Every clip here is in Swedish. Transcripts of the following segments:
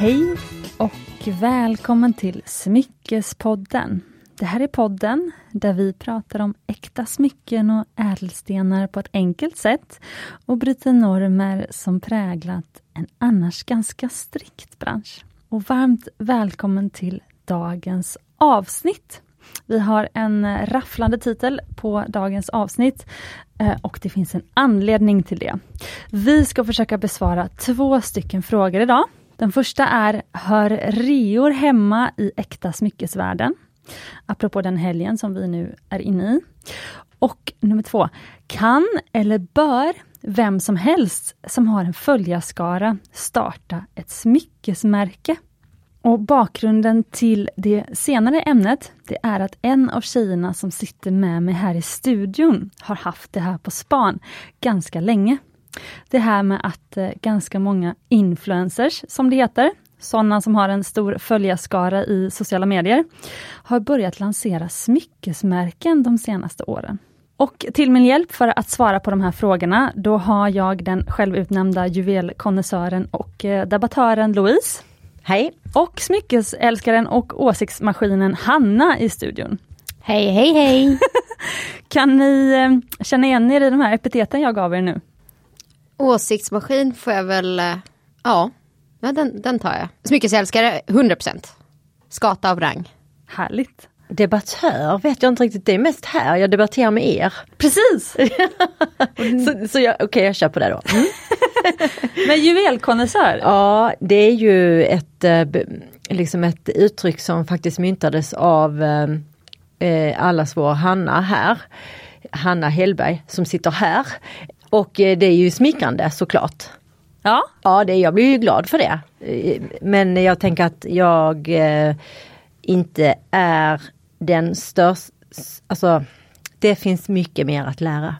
Hej och välkommen till Smyckespodden. Det här är podden där vi pratar om äkta smycken och ädelstenar på ett enkelt sätt och bryter normer som präglat en annars ganska strikt bransch. Och varmt välkommen till dagens avsnitt. Vi har en rafflande titel på dagens avsnitt och det finns en anledning till det. Vi ska försöka besvara 2 stycken frågor idag. Den första är, hör reor hemma i äkta smyckesvärlden? Apropå den helgen som vi nu är inne i. Och nummer 2, kan eller bör vem som helst som har en följarskara starta ett smyckesmärke? Och bakgrunden till det senare ämnet, det är att en av tjejerna som sitter med mig här i studion har haft det här på span ganska länge. Det här med att ganska många influencers, som det heter, sådana som har en stor följarskara i sociala medier, har börjat lansera smyckesmärken de senaste åren. Och till min hjälp för att svara på de här frågorna, då har jag den självutnämnda juvelkonnässören och debattören Louise. Hej. Och smyckesälskaren och åsiktsmaskinen Hanna i studion. Hej, hej, hej. Kan ni känna igen er i de här epiteten jag gav er nu? Åsiktsmaskin får jag väl... Ja, den tar jag. Smyckesälskare, 100%. Skata av rang. Härligt. Debattör vet jag inte riktigt. Det är mest här jag debatterar med er. Precis! Okej, jag kör på det då. Men juvelkonnässör? Ja, det är ju ett uttryck som faktiskt myntades av allas vår Hanna här. Hanna Hellberg som sitter här. Och det är ju smickrande såklart. Ja. Ja, jag blir ju glad för det. Men jag tänker att jag inte är den största. Alltså, det finns mycket mer att lära.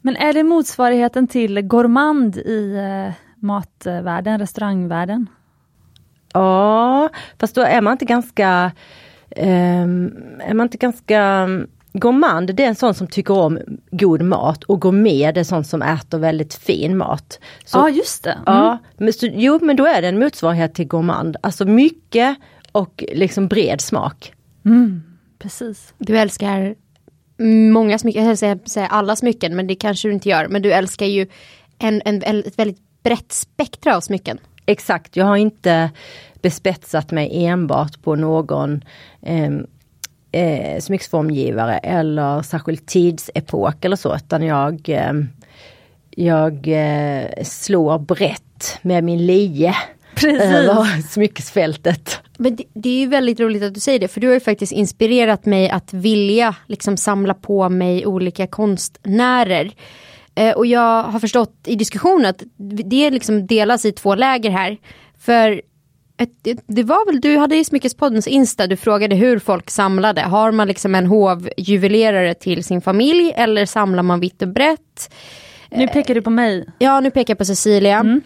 Men är det motsvarigheten till gourmand i matvärlden, restaurangvärlden? Ja, fast då är man inte ganska... Gourmand, det är en sån som tycker om god mat och gourmet, det är sån som äter väldigt fin mat. Ja, just det. Mm. Ja, men då är det en motsvarighet till gourmand. Alltså mycket och liksom bred smak. Mm, precis. Du älskar många smycken, jag säger alla smycken, men det kanske du inte gör. Men du älskar ju ett väldigt brett spektra av smycken. Exakt, jag har inte bespetsat mig enbart på någon... smycksformgivare eller särskild tidsepok eller så, utan jag slår brett med min lie. Precis. Över smyckesfältet. Men det är ju väldigt roligt att du säger det, för du har ju faktiskt inspirerat mig att vilja liksom samla på mig olika konstnärer. Och jag har förstått i diskussionen att det liksom delas i 2 läger här, för det var väl, du hade ju Smyckespoddens Insta, du frågade hur folk samlade. Har man liksom en hovjuvelerare till sin familj eller samlar man vitt och brett? Nu pekar du på mig. Ja, nu pekar jag på Cecilia.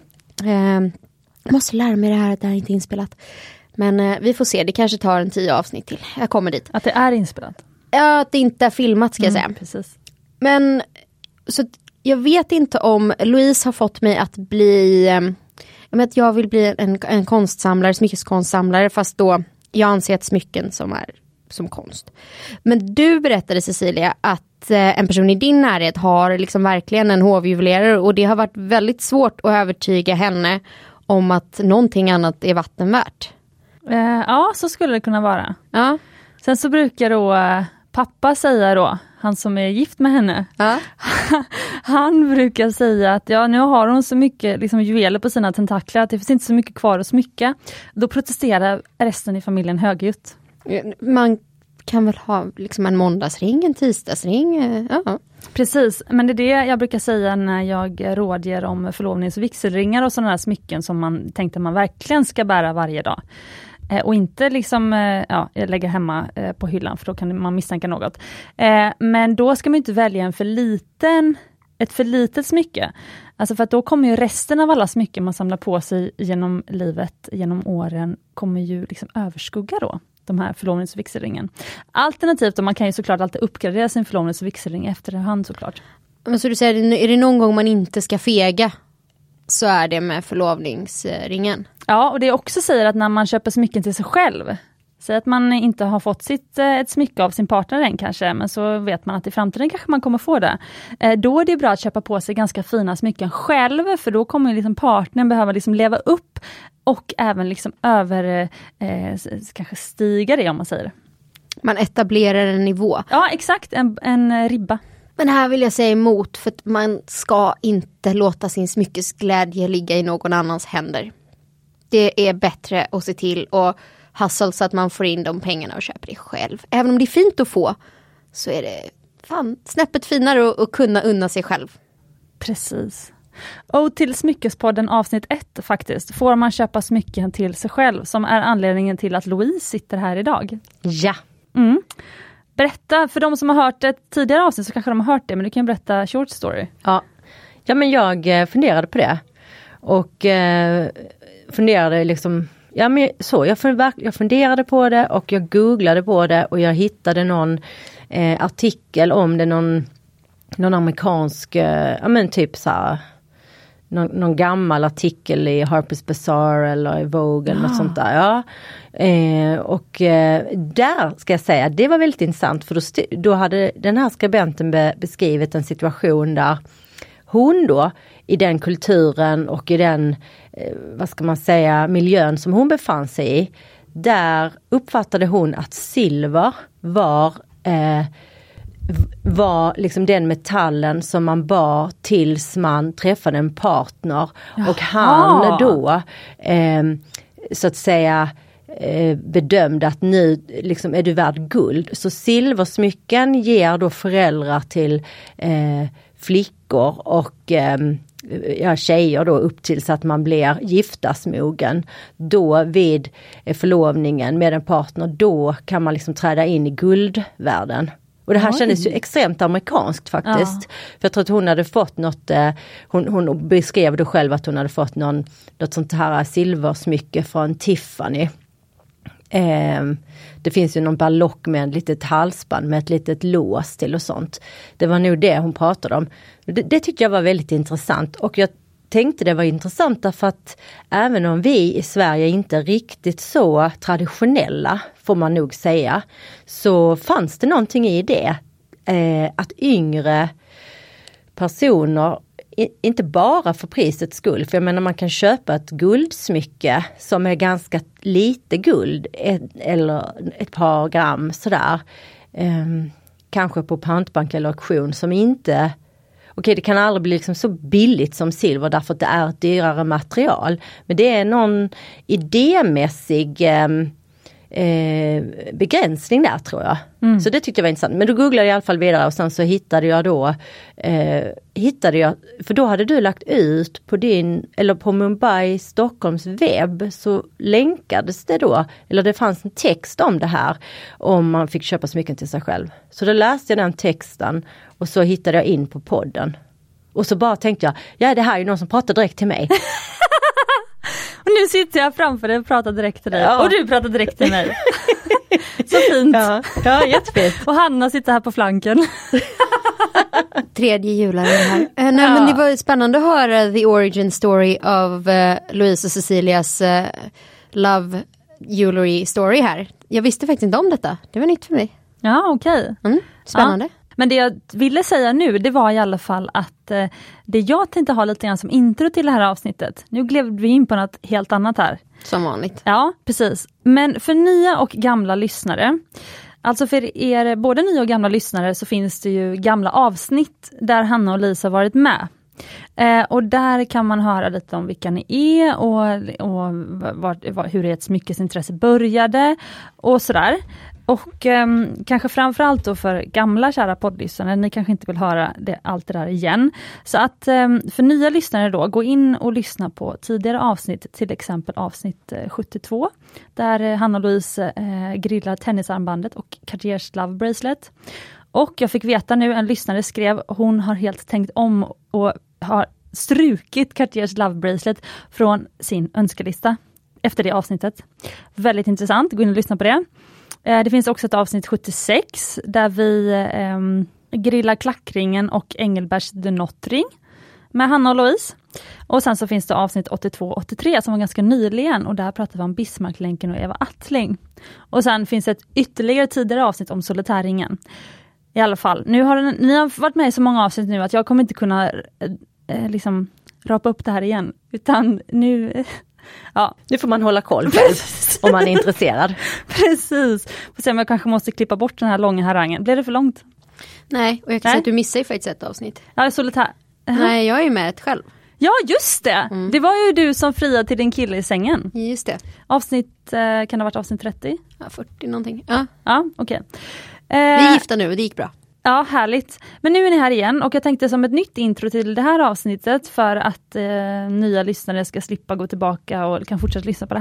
Jag måste lära mig det här, att det här inte är inspelat. Men vi får se, det kanske tar en 10 avsnitt till. Jag kommer dit. Att det är inspelat? Ja, att det inte är filmat ska jag säga. Precis. Men så jag vet inte om Louise har fått mig att bli... Att jag vill bli en konstsamlare, smyckeskonstsamlare, fast då jag anser att smycken som konst. Men du berättade, Cecilia, att en person i din närhet har liksom verkligen en hovjuvelerare, och det har varit väldigt svårt att övertyga henne om att någonting annat är vattenvärt. Ja, så skulle det kunna vara. Ja. Sen så brukar då pappa säga då, han som är gift med henne, ja. Han brukar säga att ja, nu har hon så mycket liksom, juveler på sina tentaklar att det finns inte så mycket kvar att smycka. Då protesterar resten i familjen högljutt. Man kan väl ha liksom, en måndagsring, en tisdagsring. Ja. Precis, men det är det jag brukar säga när jag rådger om förlovnings- och vigselringar och sådana här smycken som man tänkte man verkligen ska bära varje dag. Och inte liksom, lägga hemma på hyllan, för då kan man misstänka något. Men då ska man inte välja ett för litet smycke. Alltså för att då kommer ju resten av alla smycken man samlar på sig genom livet, genom åren, kommer ju liksom överskugga då de här förlovnings- och vigselringen. Alternativt, och man kan ju såklart alltid uppgradera sin förlovnings- och vigselring efterhand såklart. Men så du säger, är det någon gång man inte ska fega? så är det med förlovningsringen. Ja, och det också säger att när man köper smycken till sig själv, säg att man inte har fått ett smycke av sin partner än kanske, men så vet man att i framtiden kanske man kommer få det. Då är det bra att köpa på sig ganska fina smycken själv, för då kommer liksom partnern behöva liksom leva upp och även liksom kanske stiga det, om man säger. Man etablerar en nivå. Ja, exakt. En ribba. Men här vill jag säga emot, för att man ska inte låta sin smyckesglädje ligga i någon annans händer. Det är bättre att se till och hustle så att man får in de pengarna och köper det själv. Även om det är fint att få, så är det fan snäppet finare att kunna unna sig själv. Precis. Och till Smyckespodden avsnitt 1 faktiskt. Får man köpa smycken till sig själv, som är anledningen till att Louise sitter här idag. Ja. Mm. Berätta, för de som har hört ett tidigare avsnitt så kanske de har hört det, men du kan berätta short story. Ja, men jag funderade på det. Och funderade liksom... Ja, men så jag funderade på det och jag googlade på det och jag hittade någon artikel om det, någon amerikansk, ja men typ så här, någon gammal artikel i Harper's Bazaar eller i Vogue eller något sånt där. Ja. Där ska jag säga, det var väldigt intressant, för då hade den här skribenten beskrivit en situation där hon då, i den kulturen och i den, vad ska man säga, miljön som hon befann sig i, där uppfattade hon att silver var liksom den metallen som man bar tills man träffade en partner. Jaha. Och han då så att säga bedömde att nu liksom är du värd guld. Så silversmycken ger då föräldrar till flickor och tjejer då upp till så att man blir giftasmogen. Då vid förlovningen med en partner, då kan man liksom träda in i guldvärlden. Och det här kändes ju extremt amerikanskt faktiskt. Ja. För jag tror att hon hade fått något, hon beskrev då själv att hon hade fått något sånt här silversmycke från Tiffany. Det finns ju någon ballock med ett litet halsband med ett litet lås till och sånt. Det var nog det hon pratade om. Det tyckte jag var väldigt intressant, och jag tänkte det var intressant därför att även om vi i Sverige inte är riktigt så traditionella, får man nog säga, så fanns det någonting i det. Att yngre personer, inte bara för prisets skull, för jag menar man kan köpa ett guldsmycke som är ganska lite guld, eller ett par gram sådär, kanske på Pantbank eller auktion, som inte, okej, det kan aldrig bli liksom så billigt som silver därför att det är ett dyrare material, men det är någon idémässig begränsning där, tror jag. Mm. Så det tyckte jag var intressant. Men då googlade jag i alla fall vidare, och sen så hittade jag, för då hade du lagt ut på på Mumbai Stockholms webb, så länkades det då, eller det fanns en text om det här, om man fick köpa smycken till sig själv. Så då läste jag den texten och så hittade jag in på podden. Och så bara tänkte jag, ja, det här är ju någon som pratar direkt till mig. Och nu sitter jag framför dig och pratar direkt till dig. Ja. Och du pratar direkt till mig. Så fint. Ja, jättefint. Och Hanna sitter här på flanken. Tredje julen här. Men det var spännande att höra the origin story av Louise och Cecilias love jewelry story här. Jag visste faktiskt inte om detta. Det var nytt för mig. Ja, okej. Mm, spännande. Ja. Men det jag ville säga nu, det var i alla fall att det jag tänkte ha lite grann som intro till det här avsnittet. Nu gled vi in på något helt annat här. Som vanligt. Ja, precis. Men för nya och gamla lyssnare, alltså för er både nya och gamla lyssnare, så finns det ju gamla avsnitt där Hanna och Lisa varit med. Och där kan man höra lite om vilka ni är och hur ert smyckesintresse började och sådär. Och kanske framförallt då för gamla kära poddlyssnare, ni kanske inte vill höra allt det där igen. Så att för nya lyssnare då, gå in och lyssna på tidigare avsnitt, till exempel avsnitt 72. Där Hanna och Louise grillar tennisarmbandet och Cartiers Love Bracelet. Och jag fick veta nu, en lyssnare skrev, hon har helt tänkt om och har strukit Cartiers Love Bracelet från sin önskelista efter det avsnittet. Väldigt intressant, gå in och lyssna på det. Det finns också ett avsnitt 76 där vi grillar klackringen och Engelbergs denotring med Hanna och Louise. Och sen så finns det avsnitt 82-83 som var ganska nyligen, och där pratade vi om Bismarcklänken och Eva Attling. Och sen finns det ett ytterligare tidigare avsnitt om solitärringen. I alla fall, nu har ni har varit med i så många avsnitt nu att jag kommer inte kunna liksom rapa upp det här igen, utan nu... Ja, nu får man hålla koll själv om man är intresserad. Precis. Får se om jag kanske måste klippa bort den här långa harangen. Blir det för långt? Nej, och jag kan säga att du missar ju faktiskt ett avsnitt. Ja, solitär. Nej, jag är ju med ett själv. Ja, just det. Mm. Det var ju du som friade till din kille i sängen. Just det. Avsnitt, kan det ha varit avsnitt 30? Ja, 40 någonting. Ja, okej. Vi är gifta nu och det gick bra. Ja, härligt. Men nu är ni här igen, och jag tänkte som ett nytt intro till det här avsnittet för att nya lyssnare ska slippa gå tillbaka och kan fortsätta lyssna på det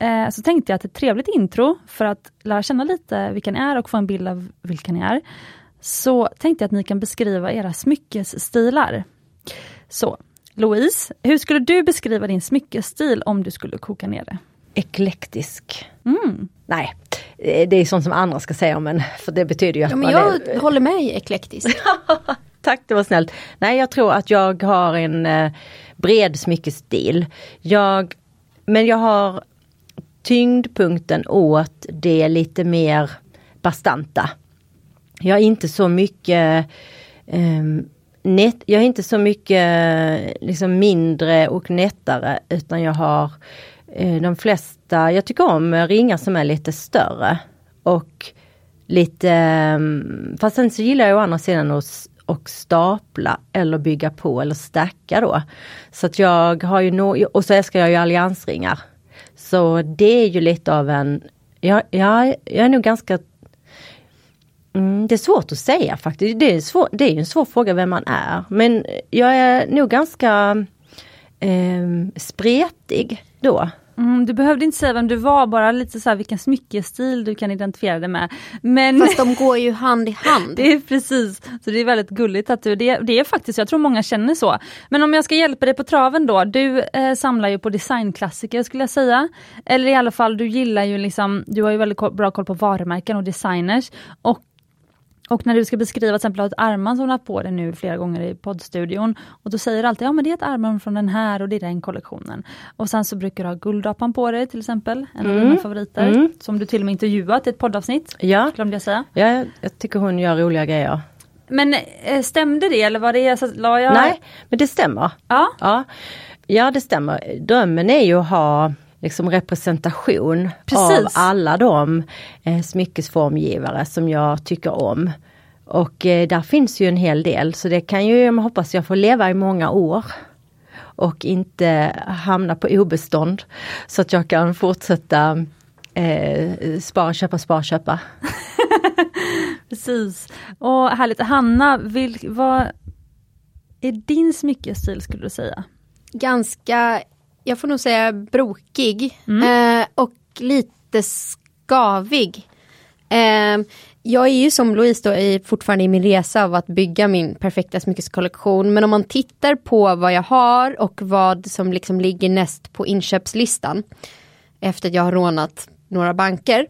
här. Så tänkte jag att ett trevligt intro för att lära känna lite vilka ni är och få en bild av vilka ni är. Så tänkte jag att ni kan beskriva era smyckesstilar. Så, Louise, hur skulle du beskriva din smyckesstil om du skulle koka ner det? Eklektisk. Mm. Nej, det är sånt som andra ska säga om en, för det betyder ju att man jag håller med i eklektisk. Tack, det var snällt. Nej, jag tror att jag har en bred smyckestil. Men jag har tyngdpunkten åt det lite mer bastanta. Jag är inte så mycket liksom mindre och nättare, utan jag har de flesta, jag tycker om ringar som är lite större och lite, fast sen så gillar jag å andra sidan att stapla eller bygga på eller stacka då. Så att jag har ju och så älskar jag ju alliansringar. Så det är ju lite av en, jag är nog ganska, det är svårt att säga faktiskt. Det är ju en svår fråga vem man är. Men jag är nog ganska spretig då. Du behövde inte säga vem du var, bara lite så här vilken smyckestil du kan identifiera dig med. Men... Fast de går ju hand i hand. Det är precis, så det är väldigt gulligt att du, det är faktiskt, jag tror många känner så. Men om jag ska hjälpa dig på traven då, du samlar ju på designklassiker skulle jag säga. Eller i alla fall, du gillar ju liksom, du har ju väldigt bra koll på varumärken och designers. Och när du ska beskriva till exempel ett armband som du har på dig nu flera gånger i poddstudion. Och då säger du alltid, ja men det är ett armband från den här och det är den kollektionen. Och sen så brukar du ha Guldapan på dig till exempel. En av dina favoriter. Som du till och med intervjuat i ett poddavsnitt. Ja. Glömde jag säga. Ja, jag tycker hon gör roliga grejer. Men stämde det eller var det så att la jag... Nej, men det stämmer. Ja, det stämmer. Drömmen är ju att ha... liksom representation. Precis. Av alla de smyckesformgivare som jag tycker om. Och där finns ju en hel del. Så det kan ju, jag hoppas jag får leva i många år. Och inte hamna på obestånd. Så att jag kan fortsätta spara, köpa. Precis. Och härligt. Hanna, vad är din smyckesstil skulle du säga? Ganska... Jag får nog säga brokig och lite skavig. Jag är ju som Louise då fortfarande i min resa av att bygga min perfekta smyckeskollektion. Men om man tittar på vad jag har och vad som liksom ligger näst på inköpslistan efter att jag har rånat några banker,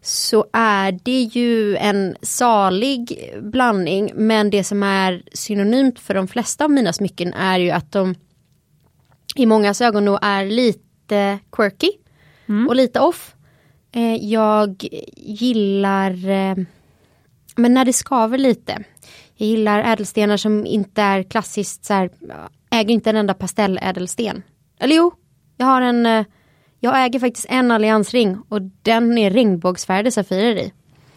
så är det ju en salig blandning. Men det som är synonymt för de flesta av mina smycken är ju att de i många ögon nog är lite quirky och lite off. Jag gillar, men när det skaver lite. Jag gillar ädelstenar som inte är klassiskt så här, äger inte en enda pastellädelsten. Eller jo, jag äger faktiskt en alliansring och den är regnbågsfärgade safirer i.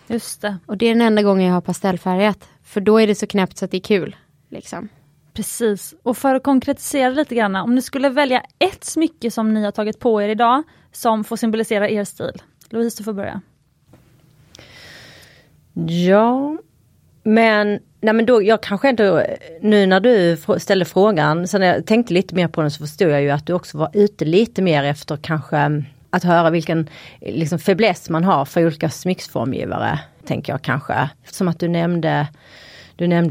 Just det. Och det är den enda gången jag har pastellfärgat, för då är det så knäppt så att det är kul liksom. Precis. Och för att konkretisera lite grann, om ni skulle välja ett smycke som ni har tagit på er idag som får symbolisera er stil. Louise, du får börja. Ja, men då, jag kanske inte, nu när du ställer frågan, så när jag tänkte lite mer på den så förstår jag ju att du också var ute lite mer efter kanske att höra vilken liksom fäbless man har för olika smycksformgivare, tänker jag kanske. Som att du nämnde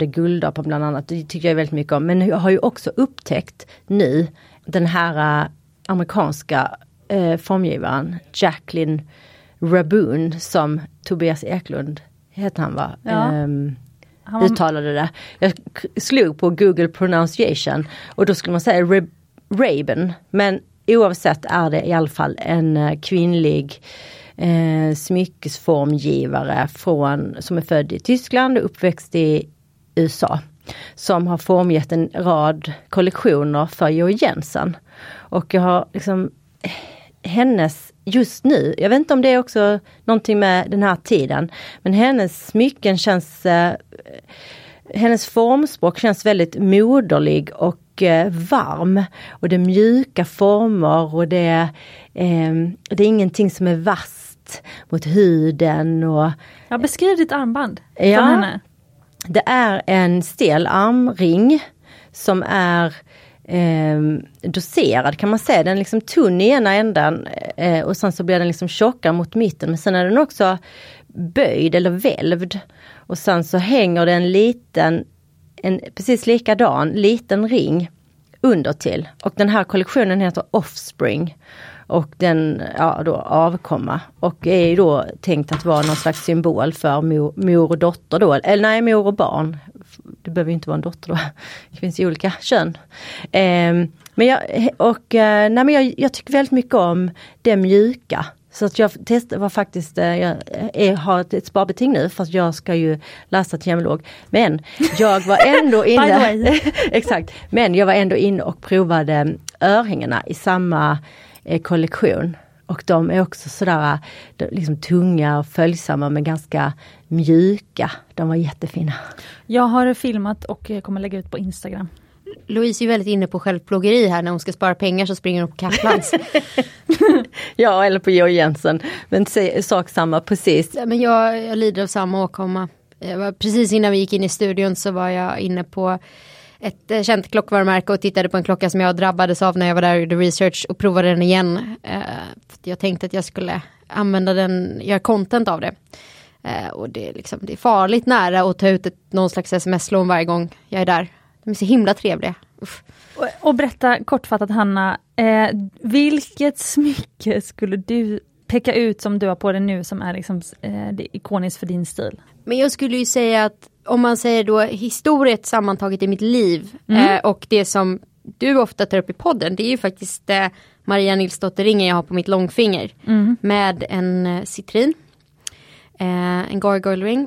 Guldapan bland annat, det tycker jag väldigt mycket om. Men jag har ju också upptäckt nu den här amerikanska formgivaren Jacqueline Rabun, som Tobias Eklund heter han va? Ja. uttalade det. Jag slog på Google pronunciation och då skulle man säga Rabun. Men oavsett är det i alla fall en kvinnlig smyckesformgivare som är född i Tyskland och uppväxt i USA. Som har formgett en rad kollektioner för Georg Jensen. Och jag har liksom hennes just nu, jag vet inte om det är också någonting med den här tiden, men hennes smycken känns, hennes formspråk känns väldigt moderlig och varm. Och det är mjuka former och det är ingenting som är vasst mot huden. Och, jag beskriv ditt armband för henne. Det är en stel armring som är doserad kan man säga. Den är liksom tunn i ena änden och sen så blir den liksom tjockare mot mitten. Men sen är den också böjd eller välvd. Och sen så hänger det en precis likadan liten ring under till. Och den här kollektionen heter Offspring. Och den då avkomma. Och är ju då tänkt att vara någon slags symbol för mor och dotter då. Eller nej, mor och barn. Det behöver ju inte vara en dotter då. Det finns ju olika kön. Men jag tycker väldigt mycket om det mjuka. Så att jag var faktiskt, jag har ett sparbeting nu för att jag ska ju läsa till gemolog. Men jag var ändå inne. Exakt. Men jag var ändå inne och provade örhängena i samma kollektion. Och de är också sådär liksom tunga och följsamma men ganska mjuka. De var jättefina. Jag har filmat och kommer lägga ut på Instagram. Louise är ju väldigt inne på självplågeri här. När hon ska spara pengar så springer hon på Kaplans. Ja, eller på Georg Jensen. Men sak samma, precis. Men jag lider av samma åkomma. Precis innan vi gick in i studion så var jag inne på ett känt klockvarumärke och tittade på en klocka som jag drabbades av när jag var där och gjorde research och provade den igen. Jag tänkte att jag skulle använda den, göra content av det. Och det är farligt nära att ta ut någon slags sms-lån varje gång jag är där. De är så himla trevliga. Och berätta kortfattat, Hanna, vilket smycke skulle du peka ut som du har på dig nu som är liksom, ikoniskt för din stil? Men jag skulle ju säga att om man säger då historiet sammantaget i mitt liv och det som du ofta tar upp i podden, det är ju faktiskt Maria Nilsdotter-ringen jag har på mitt långfinger med en citrin, en gargoyle ring.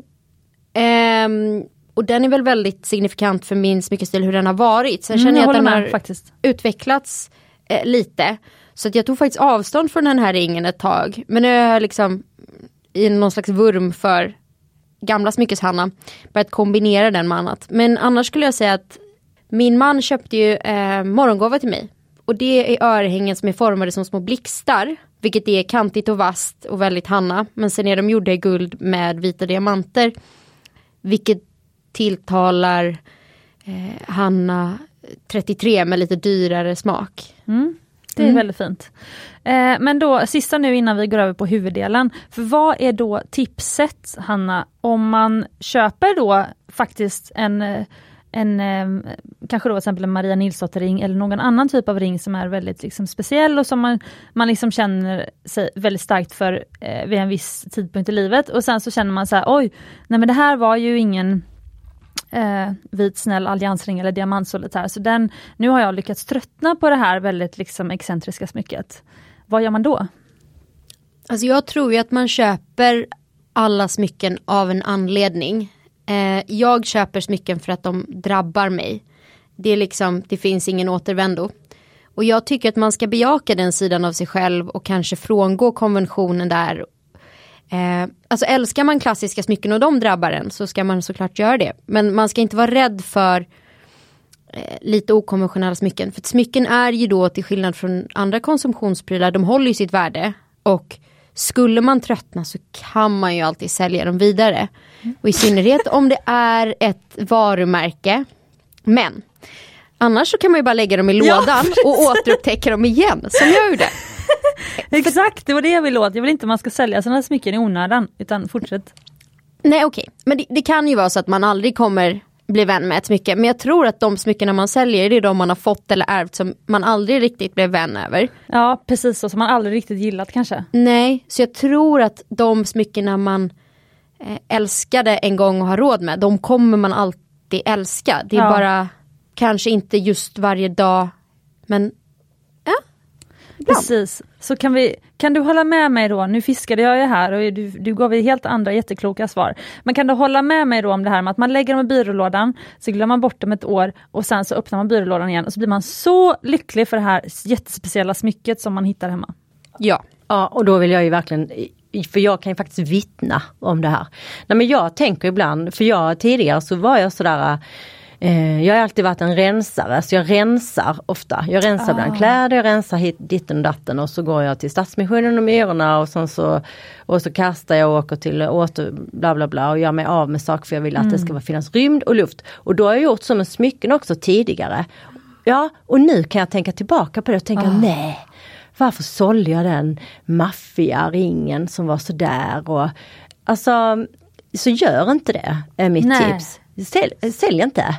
Och den är väl väldigt signifikant för min smyckestil hur den har varit. Sen känner jag att den har utvecklats lite. Så att jag tog faktiskt avstånd från den här ringen ett tag. Men nu är jag liksom i någon slags vurm för gamla smyckeshanna. Börjat kombinera den med annat. Men annars skulle jag säga att min man köpte ju morgongåva till mig. Och det är örhängen som är formade som små blixtar. Vilket är kantigt och vasst och väldigt Hanna. Men sen är de gjorda i guld med vita diamanter. Vilket tilltalar Hanna 33 med lite dyrare smak. Det är väldigt fint. Men då, sista nu innan vi går över på huvuddelen. För vad är då tipset, Hanna, om man köper då faktiskt en kanske då till exempel en Maria Nilsdotter-ring eller någon annan typ av ring som är väldigt liksom speciell och som man liksom känner sig väldigt starkt för vid en viss tidpunkt i livet. Och sen så känner man så här, men det här var ju ingen vit snäll alliansring eller diamantsolitär. Så nu har jag lyckats tröttna på det här väldigt liksom excentriska smycket. Vad gör man då? Alltså jag tror ju att man köper alla smycken av en anledning. Jag köper smycken för att de drabbar mig. Det är liksom, det finns ingen återvändo. Och jag tycker att man ska bejaka den sidan av sig själv och kanske frångå konventionen där. Alltså älskar man klassiska smycken och de drabbar en så ska man såklart göra det. Men man ska inte vara rädd för lite okonventionella smycken. För smycken är ju då till skillnad från andra konsumtionsprylar, de håller ju sitt värde. Och skulle man tröttna så kan man ju alltid sälja dem vidare. Och i synnerhet om det är ett varumärke. Men annars så kan man ju bara lägga dem i lådan och återupptäcka dem igen som jag gjorde. Exakt, det var det jag ville åt. Jag vill inte att man ska sälja sådana smycken i onödan, utan fortsätt. Nej, okej. Men det kan ju vara så att man aldrig kommer bli vän med ett smycke. Men jag tror att de smycken man säljer, det är de man har fått eller ärvt som man aldrig riktigt blev vän över. Ja, precis. Och som man aldrig riktigt gillat kanske. Nej, så jag tror att de smycken man älskade en gång och har råd med, de kommer man alltid älska. Det är bara kanske inte just varje dag, men ibland. Precis. Så kan du hålla med mig då? Nu fiskade jag ju här och du gav ju helt andra jättekloka svar. Men kan du hålla med mig då om det här med att man lägger dem i byrålådan, så glömmer man bort dem ett år och sen så öppnar man byrålådan igen och så blir man så lycklig för det här jättespeciella smycket som man hittar hemma. Ja. Ja, och då vill jag ju verkligen, för jag kan ju faktiskt vittna om det här. Nej, men jag tänker ibland, för jag tidigare så var jag sådär, jag har alltid varit en rensare, så jag rensar ofta. Jag rensar bland kläder, jag rensar hit, ditten och datten, och så går jag till Stadsmissionen och Myrorna och sen så, och så kastar jag och åker till åter, bla bla bla, och gör mig av med saker, för jag vill att det ska finnas rymd och luft. Och då har jag gjort som en smycken också tidigare. Ja, och nu kan jag tänka tillbaka på det och tänka, nej, varför sålde jag den maffiaringen som var så där? Och alltså, så gör inte det, är mitt tips. Sälj inte.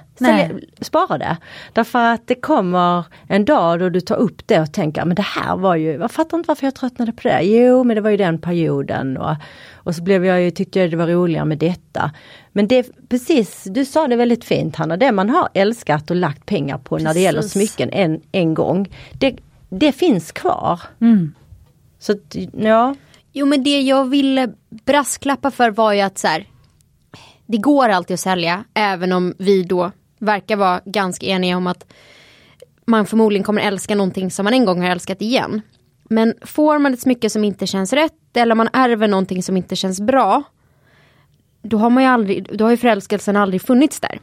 Spara det. Därför att det kommer en dag då du tar upp det och tänker, men det här var ju, jag fattar inte varför jag tröttnade på det. Jo, men det var ju den perioden. Och så blev jag ju, tyckte jag det var roligare med detta. Men det, precis, du sa det väldigt fint, Hanna. Det man har älskat och lagt pengar på när det gäller smycken en gång. Det finns kvar. Mm. Så, ja. Jo, men det jag ville brasklappa för var ju att så här, det går alltid att sälja, även om vi då verkar vara ganska eniga om att man förmodligen kommer älska någonting som man en gång har älskat igen. Men får man ett smycke som inte känns rätt, eller man ärver någonting som inte känns bra, då har ju förälskelsen aldrig funnits där.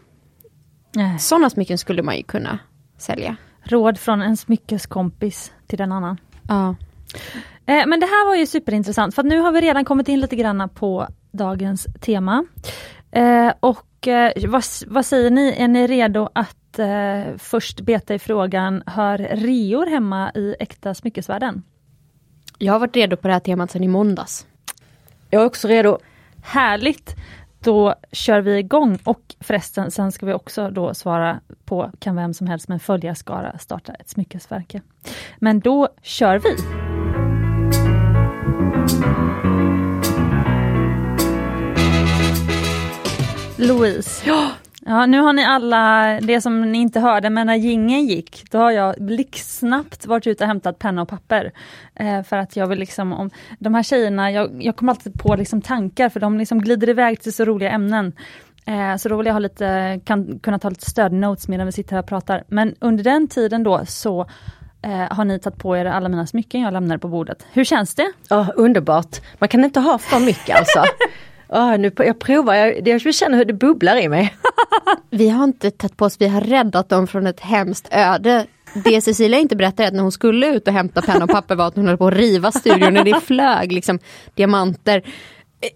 Sådana smycken skulle man ju kunna sälja. Råd från en smyckeskompis till den annan. Ja. Men det här var ju superintressant, för att nu har vi redan kommit in lite grann på dagens tema. Vad säger ni? Är ni redo att först beta i frågan, hör reor hemma i äkta smyckesvärlden? Jag har varit redo på det här temat sedan i måndags. Jag är också redo. Härligt! Då kör vi igång, och förresten sen ska vi också då svara på, kan vem som helst med en följarskara starta ett smyckesverke? Men då kör vi! Louise. Ja, nu har ni alla det som ni inte hörde, men när gingen gick, då har jag blixtsnabbt varit ute och hämtat penna och papper. För att jag vill liksom, om de här tjejerna, jag kommer alltid på liksom tankar, för de liksom glider iväg till så roliga ämnen. Så då vill jag ha lite, kunna ta lite stödnotes medan vi sitter här och pratar. Men under den tiden då så har ni tagit på er alla mina smycken jag lämnar på bordet. Hur känns det? Ja, underbart. Man kan inte ha för mycket alltså. Nu jag provar, jag känner hur det bubblar i mig. Vi har inte tagit på oss, vi har räddat dem från ett hemskt öde. Det Cecilia inte berättade, att när hon skulle ut och hämta penna och papper, var att hon höll på att riva studion, när det flög liksom diamanter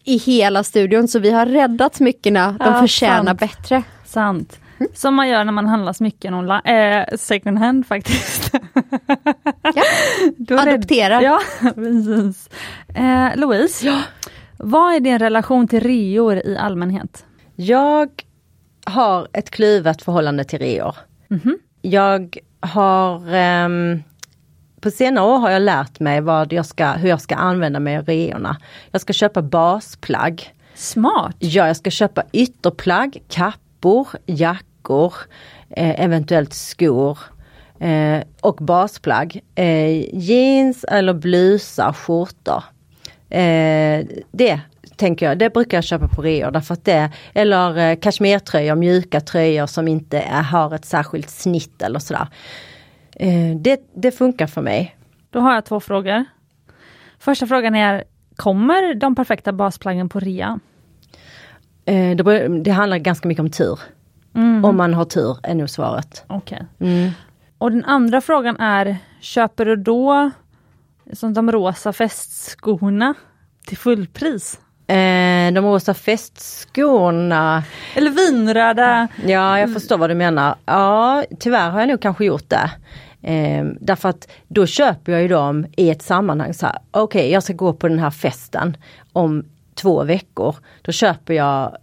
i hela studion. Så vi har räddat smyckena, de förtjänar bättre. Sant. Som man gör när man handlar smycken second hand faktiskt. Ja, adopterar. Ja, precis. Louise? Ja. Vad är din relation till reor i allmänhet? Jag har ett kluvet förhållande till reor. Mm-hmm. Jag har på senare år har jag lärt mig hur jag ska använda mig av reorna. Jag ska köpa basplagg. Smart. Ja, jag ska köpa ytterplagg, kappor, jackor, eventuellt skor. Och basplagg. Jeans eller blusa, skjortor. Det tänker jag, det brukar jag köpa på reor, därför att det, eller kashmirtröjor, mjuka tröjor som inte har ett särskilt snitt eller sådär. Det funkar för mig. Då har jag 2 frågor. Första frågan är, kommer de perfekta basplaggen på rea? Det handlar ganska mycket om tur. Mm. Om man har tur är nog svaret. Okej. Mm. Och den andra frågan är, köper du då som de rosa festskorna till fullpris? De rosa festskorna. Eller vinröda. Ja, jag förstår vad du menar. Ja, tyvärr har jag nog kanske gjort det. Därför att då köper jag ju dem i ett sammanhang. Okej, jag ska gå på den här festen om 2 veckor. Då köper jag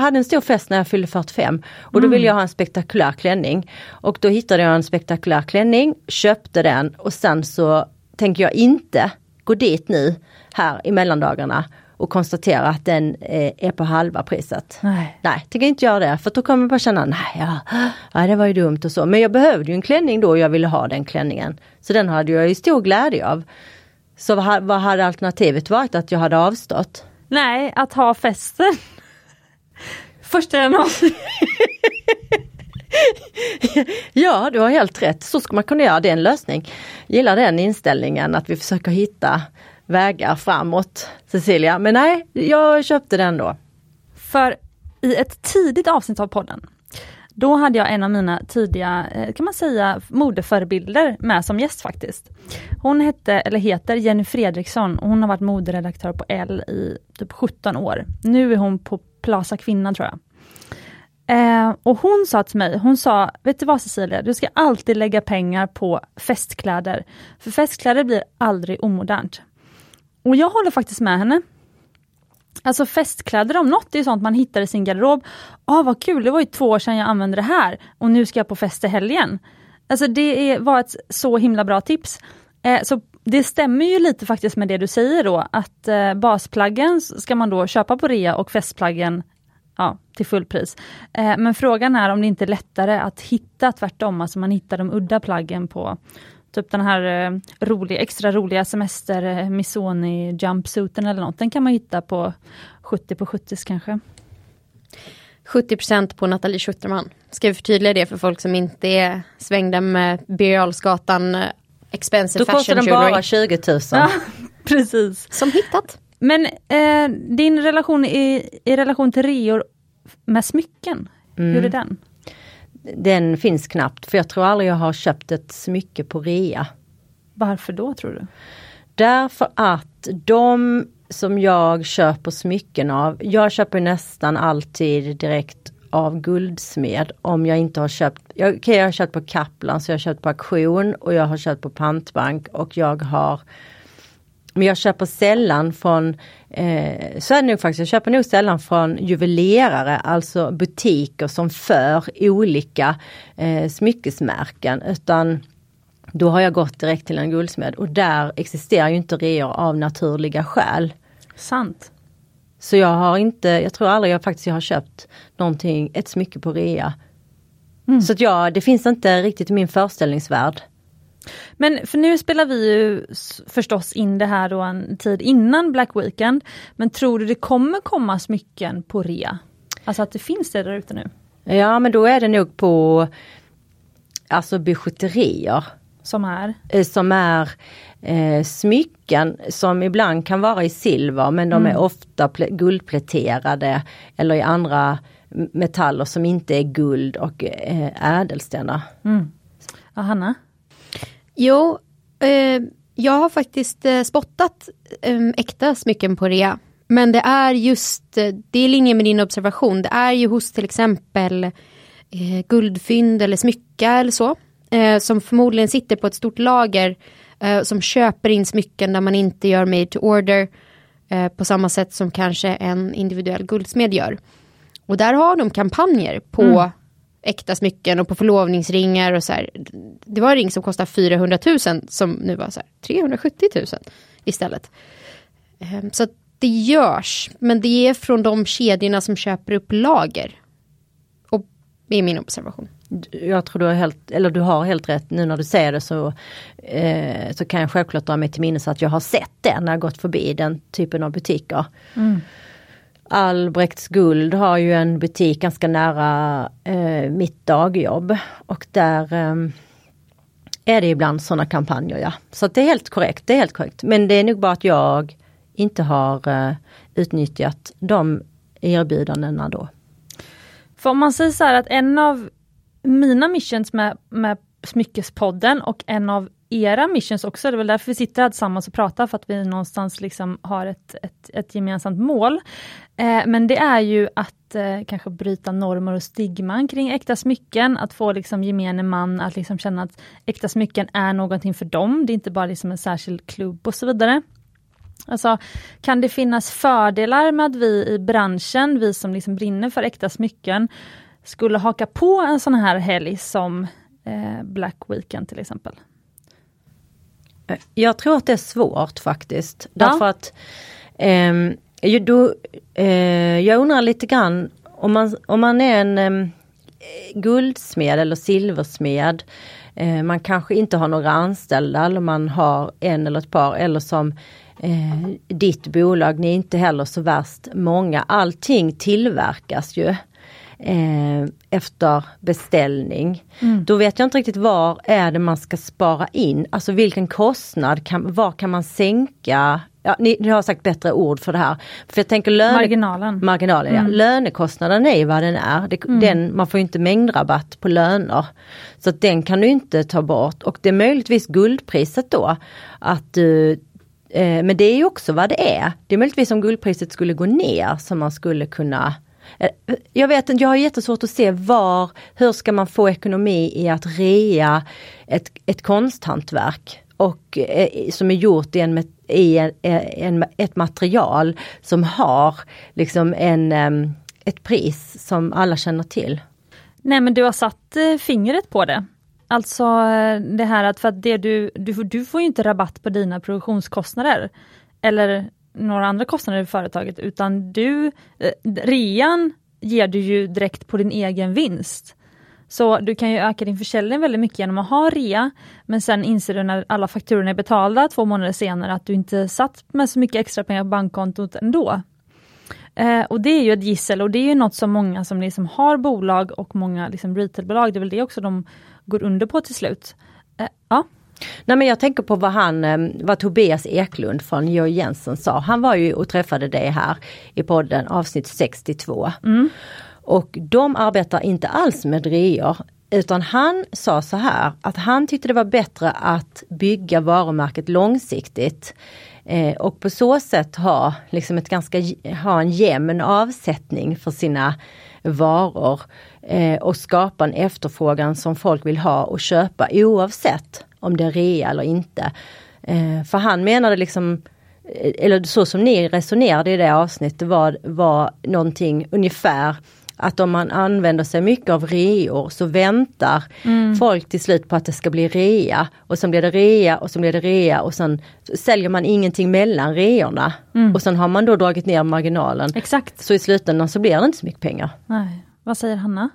hade en stor fest när jag fyllde 45. Och då ville jag ha en spektakulär klänning. Och då hittade jag en spektakulär klänning. Köpte den och sen så tänker jag inte gå dit nu här i mellandagarna och konstatera att den är på halva priset. Nej, tänker inte göra det. För då kommer jag bara känna, det var ju dumt och så. Men jag behövde ju en klänning då och jag ville ha den klänningen. Så den hade jag ju stor glädje av. Så vad hade alternativet varit? Att jag hade avstått? Nej, att ha festen. Första januari. Ja, du har helt rätt. Så ska man kunna göra, det är en lösning. Gillar den inställningen att vi försöker hitta vägar framåt, Cecilia. Men nej, jag köpte den då. För i ett tidigt avsnitt av podden, då hade jag en av mina tidiga, kan man säga, modeförebilder med som gäst faktiskt. Hon heter Jenny Fredriksson och hon har varit moderedaktör på Elle i typ 17 år. Nu är hon på Plaza Kvinna, tror jag. Och hon sa till mig, vet du vad Cecilia, du ska alltid lägga pengar på festkläder. För festkläder blir aldrig omodernt. Och jag håller faktiskt med henne. Alltså festkläder om något, det är sånt man hittar i sin garderob. Vad kul, det var ju 2 år sedan jag använde det här. Och nu ska jag på fest i helgen. Alltså det var ett så himla bra tips. Så det stämmer ju lite faktiskt med det du säger då. Att basplaggen ska man då köpa på rea och festplaggen till fullpris. Men frågan är om det inte är lättare att hitta tvärtom. Alltså man hittar de udda plaggen på typ den här extra roliga semester Missoni jumpsuiten eller något. Den kan man hitta på 70 kanske. 70% på Nathalie Schutterman. Ska vi förtydliga det för folk som inte är svängda med Biralsgatan expensive fashion jewelry. Då kostar den bara 20 000. Ja, precis. Som hittat. Men din relation i relation till reor med smycken, hur är den? Den finns knappt, för jag tror aldrig jag har köpt ett smycke på rea. Varför då, tror du? Därför att de som jag köper smycken av, jag köper nästan alltid direkt av guldsmed om jag inte har köpt. Jag har köpt på Kaplan, så jag har köpt på auktion och jag har köpt på Pantbank och men jag köper sällan från, så är det nog faktiskt, jag köper nog sällan från juvelerare, alltså butiker som för olika smyckesmärken. Utan då har jag gått direkt till en guldsmed och där existerar ju inte reor av naturliga skäl. Sant. Så jag tror aldrig jag har köpt någonting, ett smycke på rea. Mm. Så att det finns inte riktigt i min föreställningsvärld. Men för nu spelar vi ju förstås in det här då en tid innan Black Weekend. Men tror du det kommer komma smycken på rea? Alltså att det finns det där ute nu? Ja, men då är det nog på bijouterier. Som är smycken som ibland kan vara i silver. Men de är ofta guldpläterade eller i andra metaller som inte är guld och ädelstenar. Mm. Ja, Hanna? Jo, jag har faktiskt spottat äkta smycken på rea. Men det är det är i linje med din observation. Det är ju hos till exempel Guldfynd eller Smycka eller så. Som förmodligen sitter på ett stort lager som köper in smycken där man inte gör made to order på samma sätt som kanske en individuell guldsmed gör. Och där har de kampanjer på äkta smycken och på förlovningsringar och så här. Det var en ring som kostade 400 000 som nu var så här 370 000 istället. Så det görs, men det är från de kedjorna som köper upp lager. Och det är min observation. Jag tror du har helt rätt nu när du säger det, så kan jag självklart dra mig till minnes att jag har sett det när jag gått förbi den typen av butiker. Mm. Albrechts Guld har ju en butik ganska nära mitt dagjobb och där är det ibland sådana kampanjer, ja. Så att det är helt korrekt, Men det är nog bara att jag inte har utnyttjat de erbjudandena då. För om man säger så här att en av mina missions med Smyckespodden och en av era missions också, det är väl därför vi sitter här tillsammans och pratar, för att vi någonstans liksom har ett gemensamt mål, men det är ju att kanske bryta normer och stigman kring äkta smycken, att få liksom gemene man att liksom känna att äkta smycken är någonting för dem, det är inte bara liksom en särskild klubb och så vidare. Alltså, kan det finnas fördelar med att vi i branschen, vi som liksom brinner för äkta smycken, skulle haka på en sån här helg som Black Weekend till exempel? Jag tror att det är svårt faktiskt. Ja. Därför att Jag undrar lite grann om man är en guldsmed eller silversmed, man kanske inte har några anställda eller man har en eller ett par, eller som ditt bolag, ni är inte heller så värst många. Allting tillverkas ju efter beställning. Mm. Då vet jag inte riktigt var är det man ska spara in. Alltså vilken kostnad, var kan man sänka? Ja, ni har sagt bättre ord för det här. För jag tänker marginalen. Mm. Ja. Lönekostnaden är vad den är. Man får ju inte mängdrabatt på löner. Så att den kan du inte ta bort. Och det är möjligtvis guldpriset då. Att du... Men det är ju också vad det är. Det är möjligtvis om guldpriset skulle gå ner som man skulle kunna... Jag vet inte, jag har jättesvårt att se hur ska man få ekonomi i att rea ett konsthantverk och, som är gjort i ett material som har liksom ett pris som alla känner till. Nej, men du har satt fingret på det. Alltså det här du får ju inte rabatt på dina produktionskostnader eller några andra kostnader i företaget, utan rean ger du ju direkt på din egen vinst. Så du kan ju öka din försäljning väldigt mycket genom att ha rea, men sen inser du när alla fakturorna är betalda 2 månader senare att du inte satt med så mycket extra pengar på bankkontot ändå. Och det är ju ett gissel, och det är ju något som många som liksom har bolag och många liksom retailbolag, det är väl det också de går under på till slut. Ja. Nej, men jag tänker på vad Tobias Eklund från Georg Jensen sa. Han var ju och träffade dig här i podden avsnitt 62. Mm. Och de arbetar inte alls med reor, utan han sa så här att han tyckte det var bättre att bygga varumärket långsiktigt och på så sätt ha liksom en jämn avsättning för sina varor och skapa en efterfrågan som folk vill ha och köpa oavsett om det är rea eller inte. För han menade liksom, eller så som ni resonerade i det avsnittet var någonting ungefär att om man använder sig mycket av reor så väntar folk till slut på att det ska bli rea. Och sen blir det rea och sen blir det rea och sen säljer man ingenting mellan reorna. Mm. Och sen har man då dragit ner marginalen. Exakt. Så i slutändan så blir det inte så mycket pengar. Nej. Vad säger Hanna?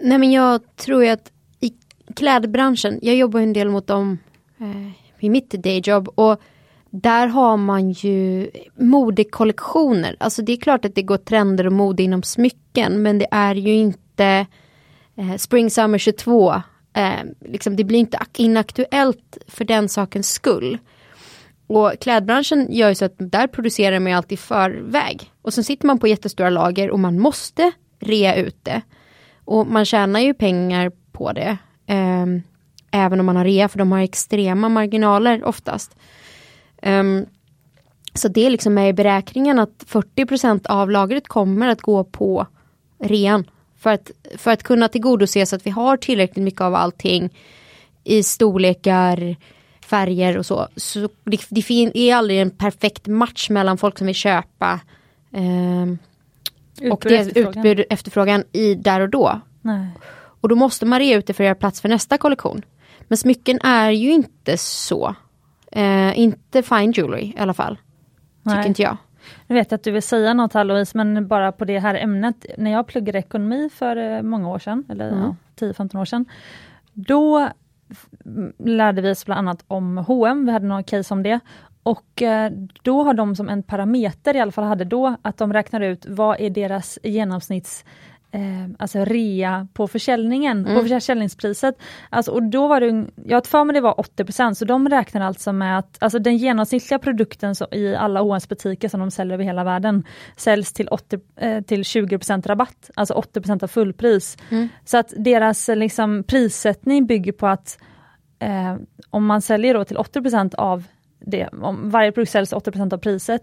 Nej, men jag tror ju att i klädbranschen, jag jobbar en del mot dem i mitt dayjob, och där har man ju modekollektioner. Alltså det är klart att det går trender och mode inom smycken, men det är ju inte Spring Summer 22. Liksom, det blir inte inaktuellt för den sakens skull. Och klädbranschen gör ju så att där producerar man ju alltid förväg. Och så sitter man på jättestora lager och man måste rea ut det. Och man tjänar ju pengar på det. Även om man har rea, för de har extrema marginaler oftast. Så det liksom är i beräkningen att 40% av lagret kommer att gå på rean. För att kunna tillgodose så att vi har tillräckligt mycket av allting i storlekar, färger och så. Så det är aldrig en perfekt match mellan folk som vill köpa och det utbud efterfrågan i där och då. Nej. Och då måste man rea ut det för att göra plats för nästa kollektion. Men smycken är ju inte så. Inte fine jewelry i alla fall. Nej. Tycker inte jag. Nu vet jag att du vill säga något här, Louise, men bara på det här ämnet. När jag pluggade ekonomi för många år sedan, eller 10-15 år sedan, då lärde vi oss bland annat om H&M. Vi hade några case om det. Och då har de som en parameter, i alla fall hade då, att de räknar ut vad är deras genomsnitts... alltså rea på försäljningen, på försäljningspriset. Alltså, och då var det, jag hade för mig det var 80%, så de räknar alltså med att alltså den genomsnittliga produkten i alla H&M's butiker som de säljer över hela världen säljs till, 20% rabatt, alltså 80% av fullpris. Mm. Så att deras liksom, prissättning bygger på att om man säljer då till 80% av det, om varje produkt säljs 80% av priset,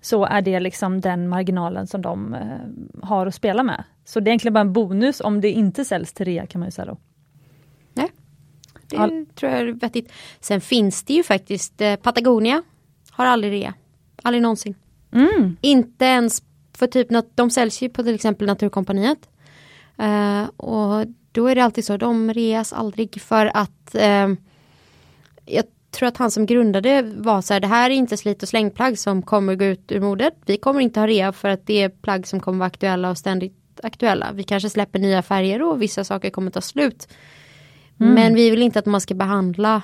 så är det liksom den marginalen som de har att spela med. Så det är egentligen bara en bonus om det inte säljs till rea, kan man ju säga då. Nej, det tror jag är vettigt. Sen finns det ju faktiskt, Patagonia har aldrig rea. Aldrig någonsin. Mm. Inte ens för typ, de säljs ju på till exempel Naturkompaniet. Och då är det alltid så, de reas aldrig för att jag tror att han som grundade var så här, det här är inte slit- och slängplagg som kommer gå ut ur modet. Vi kommer inte ha rea för att det är plagg som kommer vara aktuella och ständigt aktuella. Vi kanske släpper nya färger och vissa saker kommer ta slut. Mm. Men vi vill inte att man ska behandla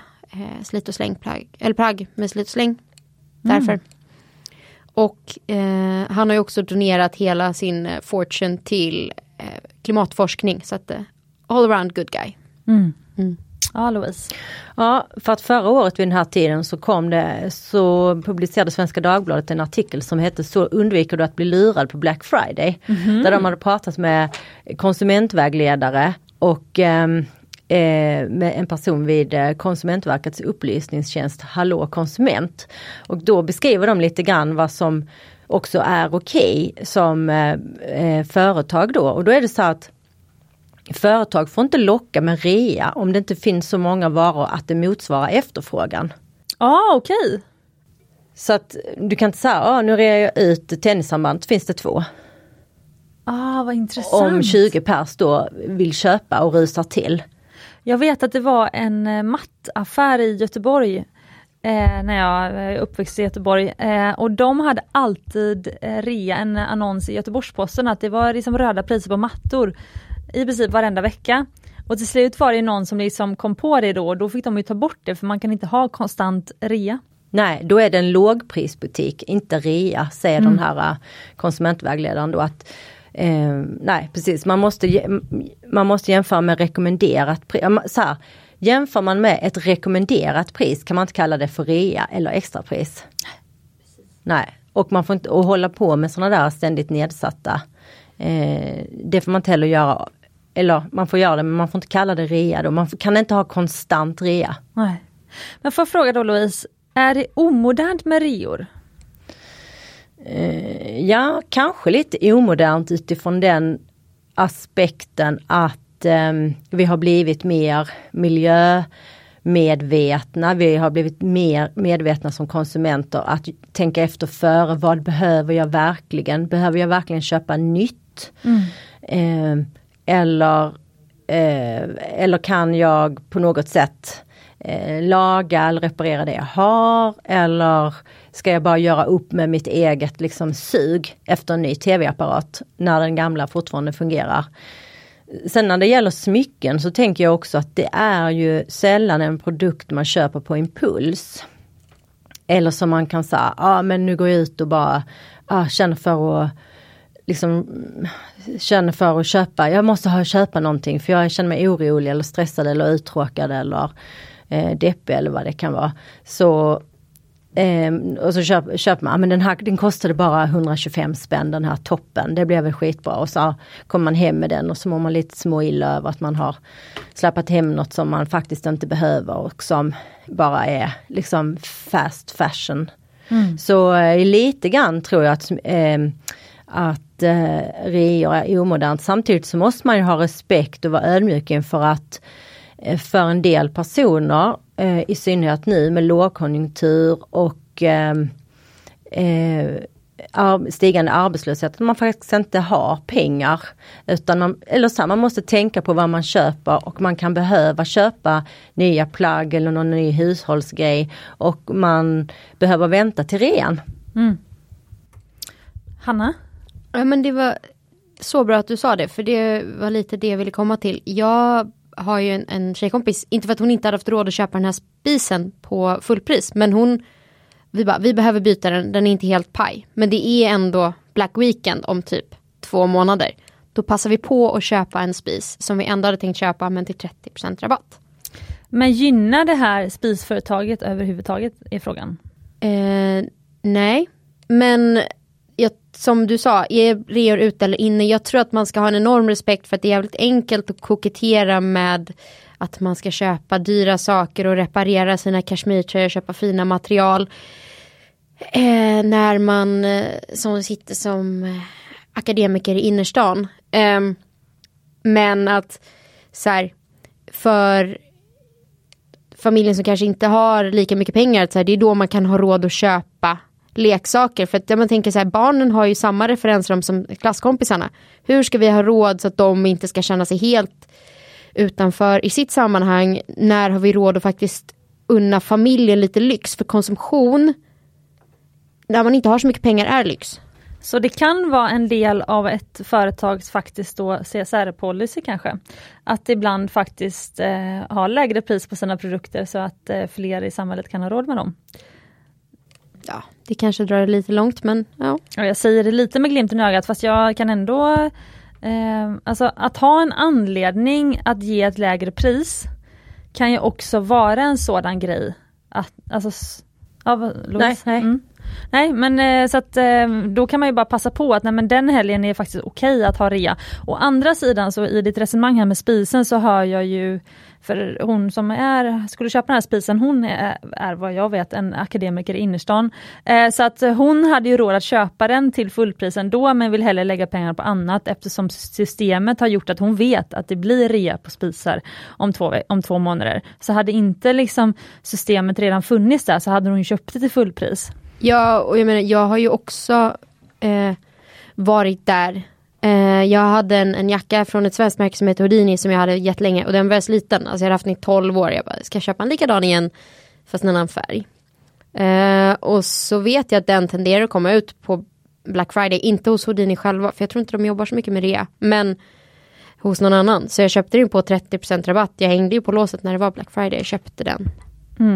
slit- och slängplagg, eller plagg med slit- och släng. Därför. Mm. Och han har ju också donerat hela sin fortune till klimatforskning. Så att all around good guy. Mm. Mm. Ja, Louise. Ja, för att förra året vid den här tiden så publicerade Svenska Dagbladet en artikel som hette "Så undviker du att bli lurad på Black Friday". Mm-hmm. Där de hade pratat med konsumentvägledare och med en person vid Konsumentverkets upplysningstjänst Hallå konsument. Och då beskriver de lite grann vad som också är okej som företag då. Och då är det så att företag får inte locka med rea om det inte finns så många varor att det motsvarar efterfrågan. Okej. Så att du kan inte säga, nu rear jag ut tennisarmband, finns det 2. Vad intressant. Om 20 pers då vill köpa och rusar till. Jag vet att det var en mattaffär i Göteborg när jag uppväxt i Göteborg. Och de hade alltid rea, en annons i Göteborgsposten att det var liksom röda priser på mattor. I princip varenda vecka. Och till slut var det någon som liksom kom på det då. Och då fick de ju ta bort det för man kan inte ha konstant rea. Nej, då är det en lågprisbutik, inte rea, säger den här konsumentvägledaren då. Att, nej, precis. Man måste jämföra med rekommenderat pris. Så här, jämför man med ett rekommenderat pris kan man inte kalla det för rea eller extrapris. Precis. Nej, och man får inte hålla på med sådana där ständigt nedsatta. Det får man inte heller göra, eller man får göra det men man får inte kalla det rea då, man kan inte ha konstant rea. Nej. Men får jag fråga då Louise, är det omodernt med reor? Ja, kanske lite omodernt utifrån den aspekten att vi har blivit mer miljömedvetna, vi har blivit mer medvetna som konsumenter att tänka efter före, vad behöver jag verkligen? Behöver jag verkligen köpa nytt? Eller kan jag på något sätt laga eller reparera det jag har, eller ska jag bara göra upp med mitt eget liksom sug efter en ny tv-apparat när den gamla fortfarande fungerar. Sen när det gäller smycken så tänker jag också att det är ju sällan en produkt man köper på impuls eller som man kan säga, men nu går jag ut och bara känner för att köpa. Jag måste köpa någonting för jag känner mig orolig eller stressad eller uttråkad eller deppig eller vad det kan vara. Så, och så köper man. Men den kostade bara 125 spänn den här toppen. Det blev väl skitbra. Och så kommer man hem med den och så mår man lite småilla över att man har släpat hem något som man faktiskt inte behöver och som bara är liksom fast fashion. Mm. Så lite grann tror jag att reor är omodernt. Samtidigt så måste man ju ha respekt och vara ödmjuk inför att för en del personer i synnerhet nu med lågkonjunktur och stigande arbetslöshet att man faktiskt inte har pengar utan man måste tänka på vad man köper och man kan behöva köpa nya plagg eller någon ny hushållsgrej och man behöver vänta till rean. Mm. Hanna? Ja, men det var så bra att du sa det, för det var lite det jag ville komma till. Jag har ju en tjejkompis, inte för att hon inte hade haft råd att köpa den här spisen på fullpris, men vi behöver byta den är inte helt paj. Men det är ändå Black Weekend om typ 2 månader. Då passar vi på att köpa en spis som vi ändå hade tänkt köpa, men till 30% rabatt. Men gynnar det här spisföretaget överhuvudtaget är frågan? Nej, men som du sa, är reor ute eller inne? Jag tror att man ska ha en enorm respekt för att det är jävligt enkelt att kokettera med att man ska köpa dyra saker och reparera sina kashmirtröjor, köpa fina material. När man som sitter som akademiker i innerstan. Men att så här, för familjen som kanske inte har lika mycket pengar, att så här, det är då man kan ha råd att köpa leksaker, för att man tänker så här, barnen har ju samma referenser som klasskompisarna. Hur ska vi ha råd så att de inte ska känna sig helt utanför i sitt sammanhang? När har vi råd att faktiskt unna familjen lite lyx. För konsumtion, när man inte har så mycket pengar, är lyx. Så det kan vara en del av ett företags faktiskt då CSR-policy kanske. Att ibland faktiskt ha lägre pris på sina produkter så att fler i samhället kan ha råd med dem. Ja, det kanske drar lite långt, men ja. Jag säger det lite med glimten i ögat, fast jag kan ändå... alltså att ha en anledning att ge ett lägre pris kan ju också vara en sådan grej. Att, alltså... Ja, nej. Mm. Nej, men så att då kan man ju bara passa på att nej, men den helgen är faktiskt okej att ha rea. Å andra sidan så i ditt resonemang här med spisen så hör jag ju, för hon som skulle köpa den här spisen, hon är vad jag vet en akademiker i innerstan. Så att hon hade ju råd att köpa den till fullprisen då, men vill hellre lägga pengar på annat eftersom systemet har gjort att hon vet att det blir rea på spisar om två månader. Så hade inte liksom systemet redan funnits där så hade hon ju köpt det till fullpris. Ja, och jag menar, jag har ju också varit där. Jag hade en jacka från ett svenskt märke som heter Houdini som jag hade jättelänge. Och den var så liten, alltså jag hade haft den i 12 år. Jag bara, ska jag köpa en likadan igen fast en annan färg? Och så vet jag att den tenderar att komma ut på Black Friday. Inte hos Houdini själva, för jag tror inte de jobbar så mycket med rea. Men hos någon annan. Så jag köpte den på 30% rabatt. Jag hängde ju på låset när det var Black Friday. Jag köpte den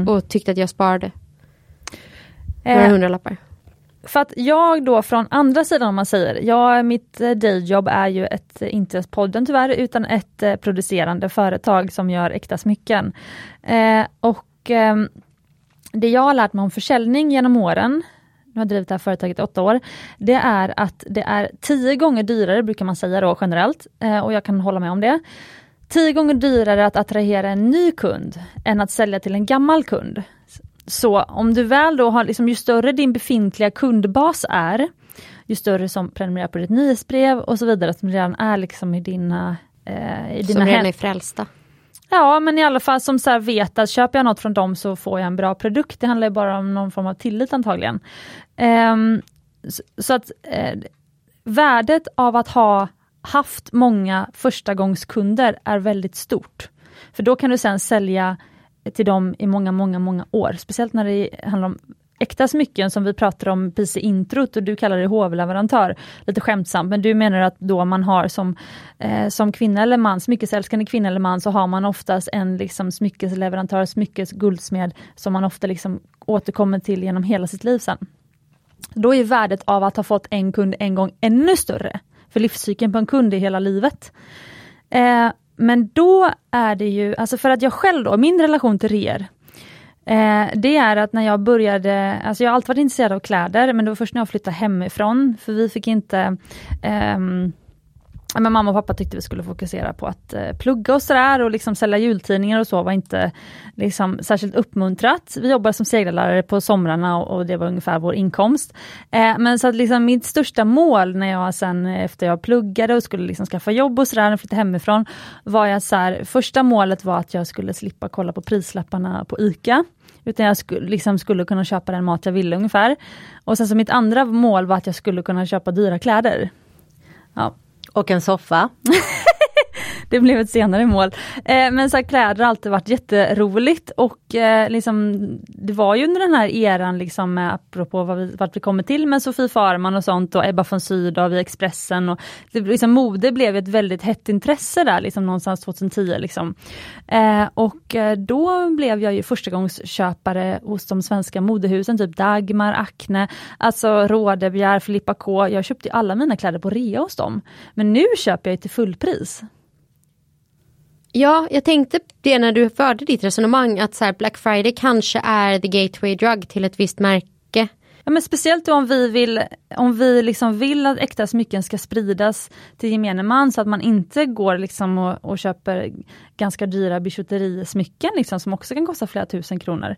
och tyckte att jag sparade några hundralappar. För att jag då från andra sidan, om man säger, mitt dayjobb är ju inte podden tyvärr, utan ett producerande företag som gör äkta smycken. Och det jag har lärt mig om försäljning genom åren, nu har jag drivit det här företaget i 8 år, det är att det är 10 gånger dyrare, brukar man säga då generellt, och jag kan hålla med om det. 10 gånger dyrare att attrahera en ny kund än att sälja till en gammal kund. Så om du väl då har, liksom, ju större din befintliga kundbas är, ju större som prenumererar på ditt nyhetsbrev och så vidare, som redan är liksom i dina som redan är frälsta. Ja, men i alla fall som så här vet att köper jag något från dem så får jag en bra produkt. Det handlar ju bara om någon form av tillit antagligen. Så att värdet av att ha haft många förstagångskunder är väldigt stort. För då kan du sen sälja till dem i många, många, många år. Speciellt när det handlar om äkta smycken som vi pratar om i introt, och du kallar det hovleverantör. Lite skämtsamt, men du menar att då man har som kvinna eller man, smyckesälskande kvinna eller man, så har man oftast en liksom smyckesleverantör, smyckesguldsmed som man ofta liksom återkommer till genom hela sitt liv sen. Då är värdet av att ha fått en kund en gång ännu större. För livscykeln på en kund är hela livet. Men då är det ju, alltså för att jag själv då, min relation till reor, det är att när jag började, alltså jag har alltid varit intresserad av kläder, men det var först när jag flyttade hemifrån, för vi fick inte, men mamma och pappa tyckte vi skulle fokusera på att plugga och sådär, och liksom sälja jultidningar och så var inte liksom särskilt uppmuntrat. Vi jobbade som seglarlärare på somrarna och det var ungefär vår inkomst. Men så att liksom mitt största mål när jag sen efter jag pluggade och skulle liksom skaffa jobb och sådär och flytta hemifrån var jag så här, första målet var att jag skulle slippa kolla på prislapparna på ICA. Utan jag skulle kunna köpa den mat jag ville ungefär. Och sen så mitt andra mål var att jag skulle kunna köpa dyra kläder. Ja. Och en soffa. Det blev ett senare mål. Men så här, kläder har alltid varit jätteroligt. Och liksom, det var ju under den här eran, liksom, apropå vart vi kommer till med Sofie Farman och sånt. Och Ebba von Sydow i Expressen. Och, liksom, mode blev ett väldigt hett intresse där, liksom, någonstans 2010. Liksom. Och då blev jag ju förstagångsköpare hos de svenska modehusen. Typ Dagmar, Acne, alltså Rådebjär, Filippa K. Jag köpte ju alla mina kläder på rea hos dem. Men nu köper jag ju till fullpris. Ja, jag tänkte det när du förde ditt resonemang att så här, Black Friday kanske är the gateway drug till ett visst märke. Ja, men speciellt då om vi liksom vill att äkta smycken ska spridas till gemene man så att man inte går liksom och köper ganska dyra bijouterismycken liksom, som också kan kosta flera tusen kronor.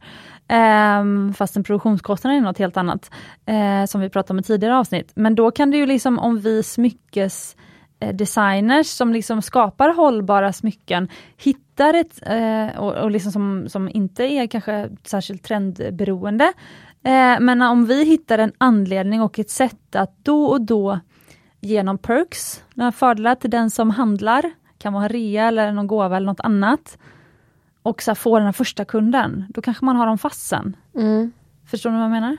Fast en produktionskostnad är något helt annat som vi pratade om i tidigare avsnitt. Men då kan det ju liksom, om vi designers som liksom skapar hållbara smycken hittar ett och liksom som inte är kanske särskilt trendberoende, men om vi hittar en anledning och ett sätt att då och då genom perks, några fördelar till den som handlar, kan vara rea eller någon gåva eller något annat, och så får den här första kunden, då kanske man har dem fast sen. Mm. Förstår du vad jag menar?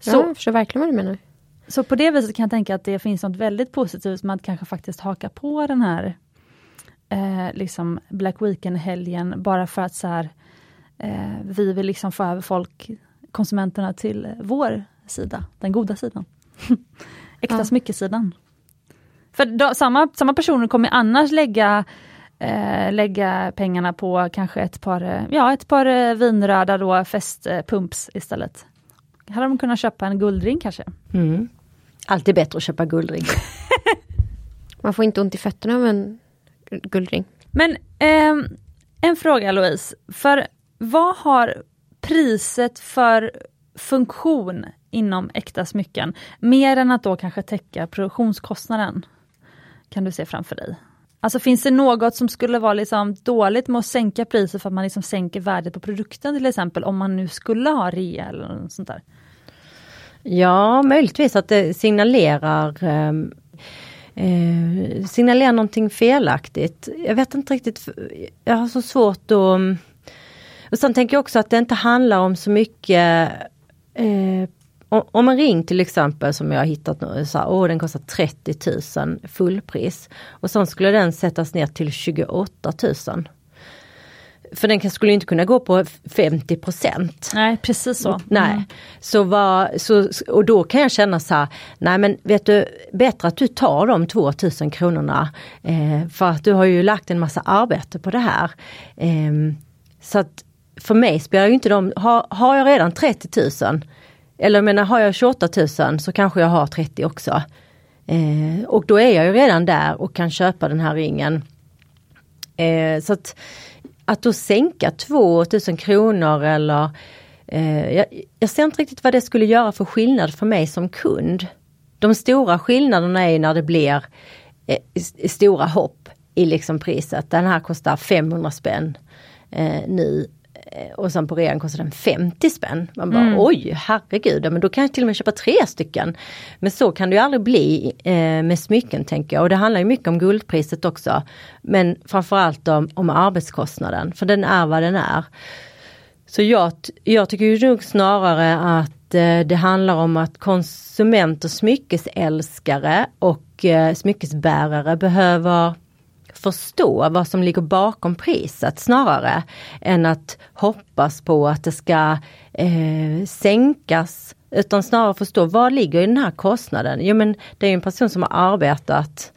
Så, ja, jag förstår verkligen vad du menar. Så på det viset kan jag tänka att det finns något väldigt positivt med att kanske faktiskt haka på den här liksom Black Weekend-helgen, bara för att så här, vi vill liksom få över folk, konsumenterna, till vår sida, den goda sidan. Äkta smyckesidan. För då, samma personer kommer annars lägga pengarna på kanske ett par vinröda då festpumps istället. Hade de kunnat köpa en guldring kanske? Mm. Alltid bättre att köpa guldring. Man får inte ont i fötterna av en guldring. Men en fråga, Louise. För vad har priset för funktion inom äkta smycken? Mer än att då kanske täcka produktionskostnaden, kan du se framför dig. Alltså finns det något som skulle vara liksom dåligt med att sänka priset för att man liksom sänker värdet på produkten till exempel, om man nu skulle ha rea eller något sånt där? Ja, möjligtvis att det signalerar någonting felaktigt. Jag vet inte riktigt, jag har så svårt att... Och sen tänker jag också att det inte handlar om så mycket... Om en ring till exempel som jag har hittat nu, så här, den kostar 30 000 fullpris. Och sen skulle den sättas ner till 28 000. För den skulle inte kunna gå på 50%. Nej, precis så. Nej. Mm. Och då kan jag känna så här, nej men vet du, bättre att du tar de 2000 kronorna. För att du har ju lagt en massa arbete på det här. Så att för mig spelar ju inte de, har jag redan 30 000... Eller jag menar, har jag 28 000 så kanske jag har 30 också. Och då är jag ju redan där och kan köpa den här ringen. Så att då sänka 2 000 kronor eller... Jag ser inte riktigt vad det skulle göra för skillnad för mig som kund. De stora skillnaderna är när det blir stora hopp i liksom priset. Den här kostar 500 spänn nu. Och sen på rean kostar den 50 spänn. Man bara, oj, herregud, men då kan jag till och med köpa 3 stycken. Men så kan det ju aldrig bli med smycken, tänker jag. Och det handlar ju mycket om guldpriset också. Men framförallt om arbetskostnaden. För den är vad den är. Så jag tycker ju nog snarare att det handlar om att konsumenter, smyckesälskare och smyckesbärare behöver... förstå vad som ligger bakom priset snarare än att hoppas på att det ska sänkas, utan snarare förstå vad ligger i den här kostnaden. Jo, men det är ju en person som har arbetat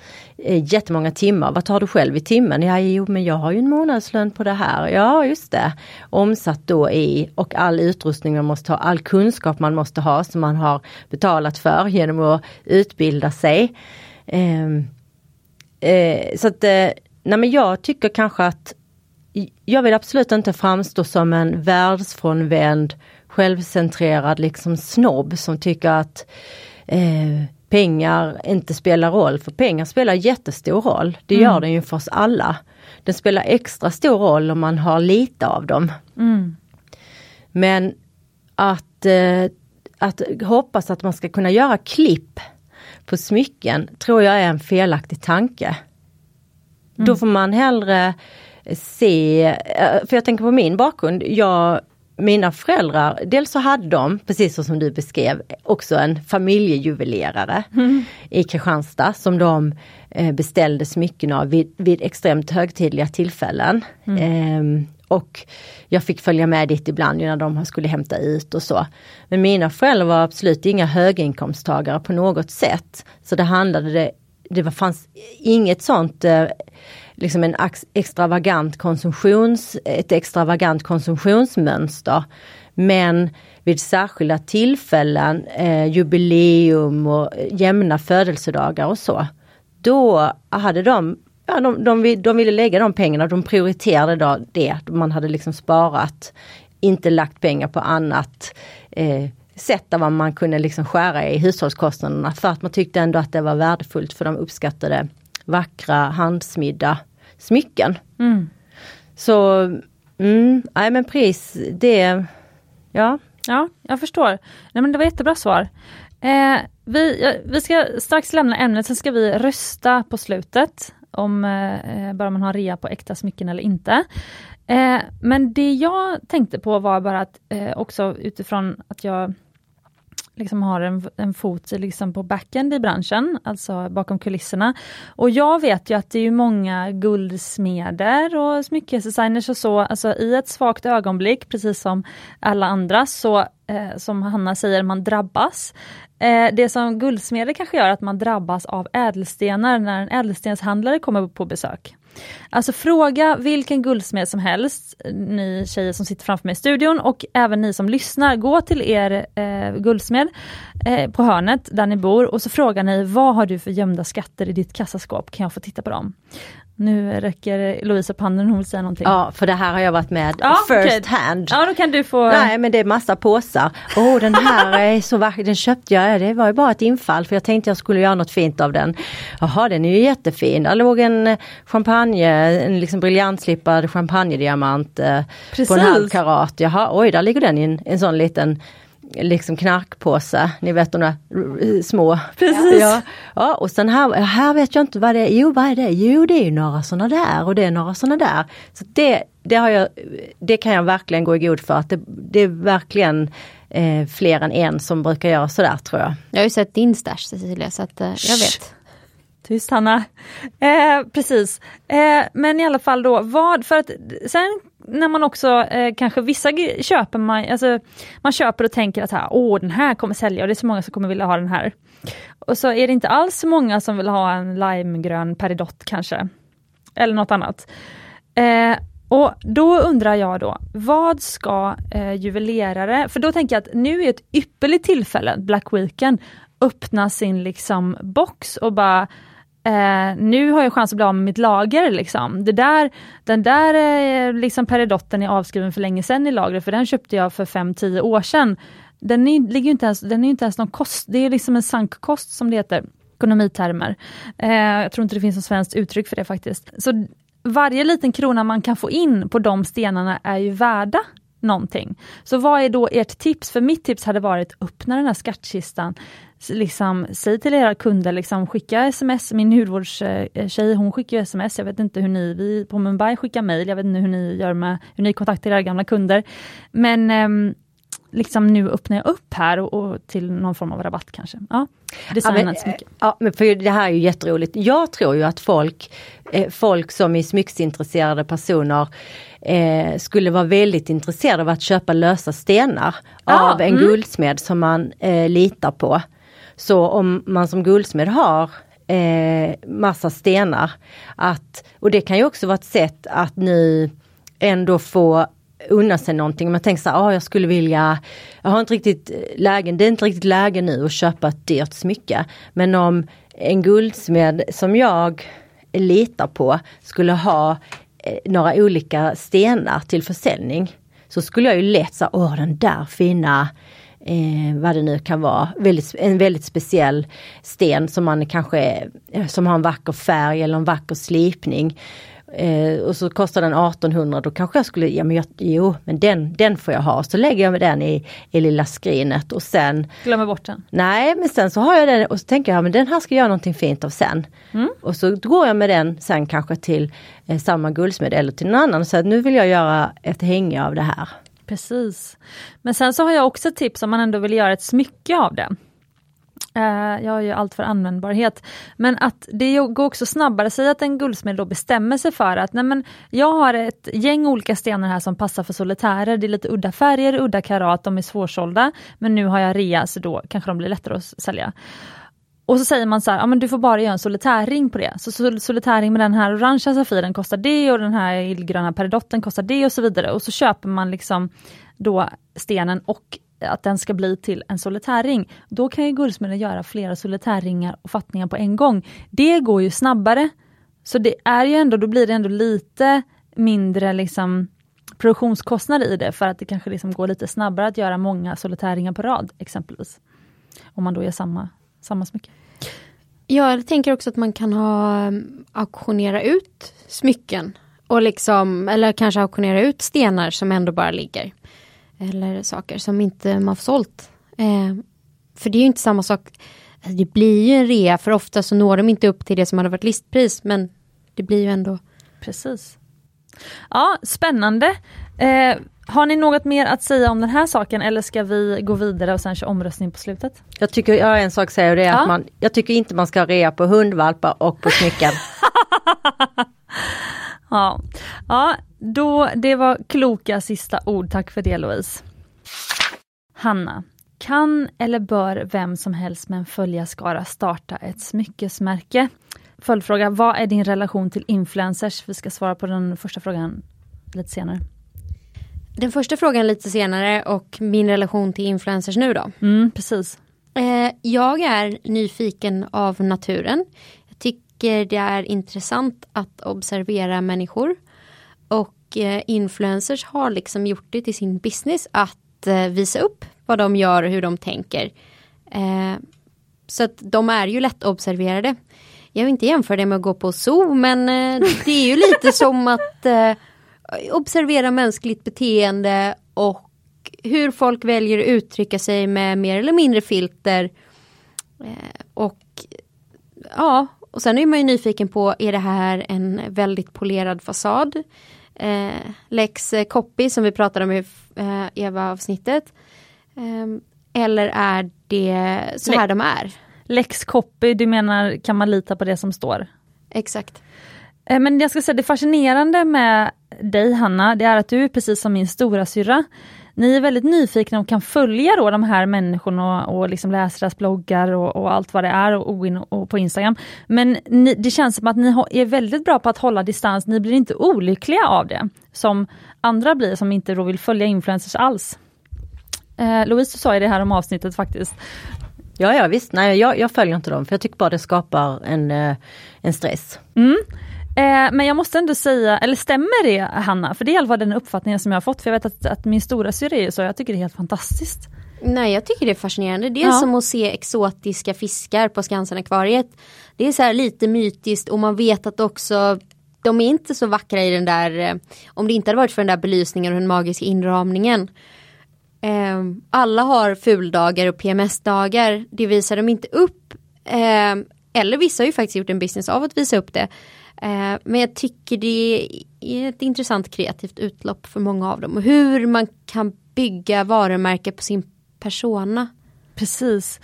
jättemånga timmar. Vad tar du själv i timmen? Ja, jo, men jag har ju en månadslön på det här. Ja, just det. Omsatt då i, och all utrustning man måste ha, all kunskap man måste ha som man har betalat för genom att utbilda sig. Så att, nej men jag tycker kanske att jag vill absolut inte framstå som en världsfrånvänd, självcentrerad liksom snobb som tycker att pengar inte spelar roll. För pengar spelar jättestor roll. Det gör den ju för oss alla. Den spelar extra stor roll om man har lite av dem. Mm. Men att hoppas att man ska kunna göra klipp på smycken tror jag är en felaktig tanke. Mm. Då får man hellre se, för jag tänker på min bakgrund, mina föräldrar, dels så hade de, precis som du beskrev, också en familjejuvelerare i Kristianstad som de beställde smycken av vid extremt högtidliga tillfällen. Mm. Och jag fick följa med dit ibland när de skulle hämta ut och så. Men mina föräldrar var absolut inga höginkomsttagare på något sätt. Så det handlade det fanns inget sånt, liksom ett extravagant konsumtionsmönster. Men vid särskilda tillfällen, jubileum och jämna födelsedagar och så, då hade de... Ja, de ville lägga de pengarna, de prioriterade då det. Man hade liksom sparat, inte lagt pengar på annat sätt där man kunde liksom skära i hushållskostnaderna. För att man tyckte ändå att det var värdefullt, för de uppskattade vackra, handsmidda smycken. Mm. Så, nej men pris, det, ja. Ja, jag förstår. Nej men det var jättebra svar. Vi ska strax lämna ämnet, sen ska vi rösta på slutet. Om bara man har rea på äkta smycken eller inte. Men det jag tänkte på var bara att också utifrån att jag liksom har en fot liksom på backend i branschen, alltså bakom kulisserna. Och jag vet ju att det är många guldsmeder och smyckesdesigners och så, alltså i ett svagt ögonblick, precis som alla andra, så som Hanna säger, man drabbas. Det som guldsmeder kanske gör att man drabbas av ädelstenar när en ädelstenshandlare kommer på besök. Alltså fråga vilken guldsmed som helst, ni tjejer som sitter framför mig i studion och även ni som lyssnar, gå till er guldsmed på hörnet där ni bor och så frågar ni, vad har du för gömda skatter i ditt kassaskåp, kan jag få titta på dem? Nu räcker Louise Pannen, hon vill säga någonting. Ja, för det här har jag varit med first hand. Ja, då kan du få... Nej, men det är massa påsar. Den här är så vacker, den köpte jag. Det var ju bara ett infall, för jag tänkte jag skulle göra något fint av den. Jaha, den är ju jättefin. Där låg en champagne, en liksom briljantslippad champagne-diamant på en halv karat. Jaha, där ligger den i en sån liten... liksom knarkpåse, ni vet de där små. Precis. Ja, och sen här vet jag inte vad det är. Jo, det är ju några sådana där och det är några sådana där. Så det kan jag verkligen gå i god för, att det är verkligen fler än en som brukar göra sådär, tror jag. Jag har ju sett din stash, Cecilia, så att jag vet. Tyst, Hanna. Precis. Men i alla fall då, för att sen när man också, kanske vissa köper man, alltså man köper och tänker att den här kommer sälja och det är så många som kommer vilja ha den här. Och så är det inte alls så många som vill ha en limegrön peridot kanske. Eller något annat. Och då undrar jag då, vad ska juvelerare, för då tänker jag att nu är ett ypperligt tillfälle, Black Weekend, öppna sin liksom box och bara nu har jag chans att bli av med mitt lager liksom. Den där liksom peridotten är avskriven för länge sedan i lagret, för den köpte jag för 5-10 år sedan. Den är inte ens någon kost. Det är liksom en sankkost som det heter, ekonomitermer. Jag tror inte det finns något svenskt uttryck för det faktiskt. Så varje liten krona man kan få in på de stenarna är ju värda någonting. Så vad är då ert tips? För mitt tips hade varit, öppna den här skattkistan. Liksom, säg till era kunder, liksom, skicka sms. Min hudvårdstjej, hon skickar ju sms. Jag vet inte hur vi på Mumbai skickar mejl. Jag vet inte hur ni gör med, hur ni kontaktar era gamla kunder. Men liksom, nu öppnar jag upp här och till någon form av rabatt kanske. Ja, men för det här är ju jätteroligt. Jag tror ju att folk som är smycksintresserade personer skulle vara väldigt intresserade av att köpa lösa stenar av en guldsmed som man litar på. Så om man som guldsmed har massa stenar, och det kan ju också vara ett sätt att ni ändå får unna sig någonting. Man tänker så här, jag har inte riktigt lägen, det är inte riktigt läge nu att köpa ett dyrt smycke. Men om en guldsmed som jag litar på skulle ha några olika stenar till försäljning, så skulle jag ju lätt säga, den där fina, vad det nu kan vara, en väldigt speciell sten som man kanske, som har en vacker färg eller en vacker slipning. Och så kostar den 1800, då kanske jag skulle, men den får jag ha. Så lägger jag med den i lilla skrinet och sen... Glömmer bort den? Nej, men sen så har jag den och så tänker jag, men den här ska göra någonting fint av sen. Mm. Och så går jag med den sen kanske till samma guldsmed eller till någon annan och säger, nu vill jag göra ett hänge av det här. Precis. Men sen så har jag också tips om man ändå vill göra ett smycke av det. Jag har ju allt för användbarhet, men att det går också snabbare. Säg att en guldsmed då bestämmer sig för att jag har ett gäng olika stenar här som passar för solitärer, det är lite udda färger, udda karat, de är svårsålda, men nu har jag rea, så då kanske de blir lättare att sälja. Och så säger man så här, men du får bara göra en solitärring på det. Så solitärring med den här orangea safiren kostar det och den här illgröna peridotten kostar det och så vidare. Och så köper man liksom då stenen och att den ska bli till en solitärring. Då kan ju guldsmeden göra flera solitärringar och fattningar på en gång. Det går ju snabbare. Så det är ju ändå, då blir det ändå lite mindre liksom produktionskostnader i det, för att det kanske liksom går lite snabbare att göra många solitärringar på rad exempelvis. Om man då gör samma smycke. Jag tänker också att man kan auktionera ut smycken och liksom, eller kanske auktionera ut stenar som ändå bara ligger. Eller saker som inte man får sålt. För det är ju inte samma sak. Det blir ju en rea, för ofta så når de inte upp till det som hade varit listpris. Men det blir ju ändå... Precis. Ja, spännande. Har ni något mer att säga om den här saken eller ska vi gå vidare och sen köra omröstning på slutet? Jag tycker jag har en sak att säga och det är att jag tycker inte man ska rea på hundvalpar och på smycken. Ja, då det var kloka sista ord. Tack för det, Louise. Hanna, kan eller bör vem som helst med en följarskara starta ett smyckesmärke? Följdfråga, vad är din relation till influencers? Vi ska svara på den första frågan lite senare. Den första frågan lite senare och min relation till influencers nu då. Mm, precis. Jag är nyfiken av naturen. Jag tycker det är intressant att observera människor. Och influencers har liksom gjort det till sin business att visa upp vad de gör och hur de tänker. Så att de är ju lätt observerade. Jag vill inte jämföra det med att gå på zoo, men det är ju lite som att observera mänskligt beteende och hur folk väljer att uttrycka sig med mer eller mindre filter. Och sen är man ju nyfiken på, är det här en väldigt polerad fasad? Lex copy som vi pratade om i Eva-avsnittet. Eller är det så här de är? Lex copy, du menar kan man lita på det som står? Exakt. Men jag ska säga, det fascinerande med dig, Hanna, det är att du är precis som min stora syrra. Ni är väldigt nyfikna och kan följa då de här människorna och liksom läsa deras bloggar och allt vad det är och på Instagram. Men det känns som att ni är väldigt bra på att hålla distans. Ni blir inte olyckliga av det som andra blir som inte då vill följa influencers alls. Louise, du sa ju det här om avsnittet faktiskt. Ja, visst. Nej, jag följer inte dem för jag tycker bara det skapar en stress. Mm. Men jag måste ändå säga, eller stämmer det, Hanna? För det är allvar den uppfattningen som jag har fått. För jag vet att min stora syster är så. Jag tycker det är helt fantastiskt. Nej, jag tycker det är fascinerande. Det är som att se exotiska fiskar på Skansen-akvariet. Det är så här lite mytiskt. Och man vet att också de är inte så vackra i den där. Om det inte hade varit för den där belysningen och den magiska inramningen. Alla har fuldagar och PMS-dagar. Det visar de inte upp. Eller vissa har ju faktiskt gjort en business av att visa upp det. Men jag tycker det är ett intressant kreativt utlopp för många av dem. Och hur man kan bygga varumärke på sin persona. Precis.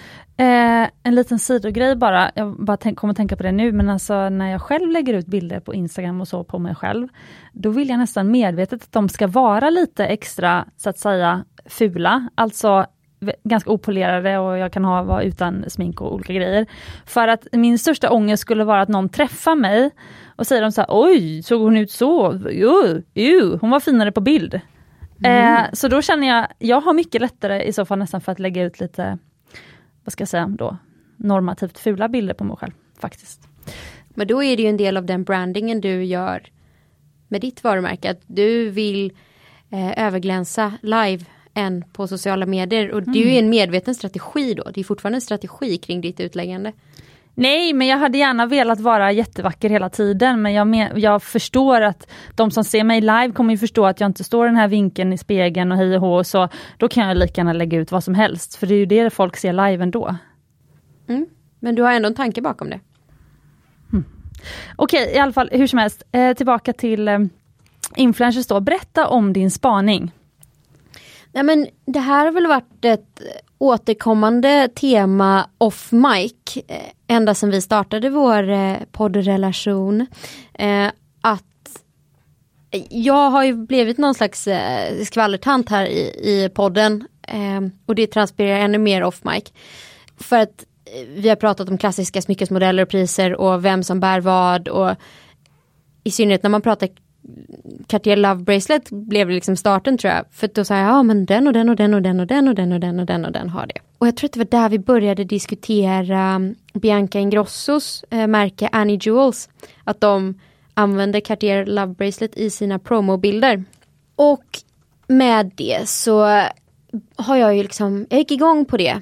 En liten sidogrej bara. Jag bara kommer tänka på det nu. Men alltså när jag själv lägger ut bilder på Instagram och så på mig själv. Då vill jag nästan medvetet att de ska vara lite extra så att säga fula. Alltså ganska opolerade och jag kan vara utan smink och olika grejer. För att min största ångest skulle vara att någon träffar mig och säger de så här, oj, såg hon ut så? Hon var finare på bild. Så då känner jag har mycket lättare i så fall nästan för att lägga ut lite, vad ska jag säga då, normativt fula bilder på mig själv faktiskt. Men då är det ju en del av den brandingen du gör med ditt varumärke, att du vill överglänsa live än på sociala medier. Och det är ju en medveten strategi då. Det är fortfarande en strategi kring ditt utläggande. Nej, men jag hade gärna velat vara jättevacker hela tiden. Men jag förstår att de som ser mig live kommer ju förstå att jag inte står den här vinkeln i spegeln och hej och hå. Så då kan jag lika gärna lägga ut vad som helst. För det är ju det folk ser live ändå. Mm. Men du har ändå en tanke bakom det. Mm. Okej, i alla fall hur som helst. Tillbaka till influencers då. Berätta om din spaning. Ja, men det här har väl varit ett återkommande tema off mic ända sedan vi startade vår poddrelation. Att jag har ju blivit någon slags skvallertant här i podden och det transpirerar ännu mer off mic. För att vi har pratat om klassiska smyckesmodeller och priser och vem som bär vad och i synnerhet när man pratar Cartier Love Bracelet blev liksom starten tror jag. För då sa jag, ja men den och den och den och den och den och den och den och den och den har det. Och jag tror att det var där vi började diskutera Bianca Ingrossos märke Ani Jewels. Att de använde Cartier Love Bracelet i sina promobilder. Och med det så har jag ju liksom, jag gick igång på det.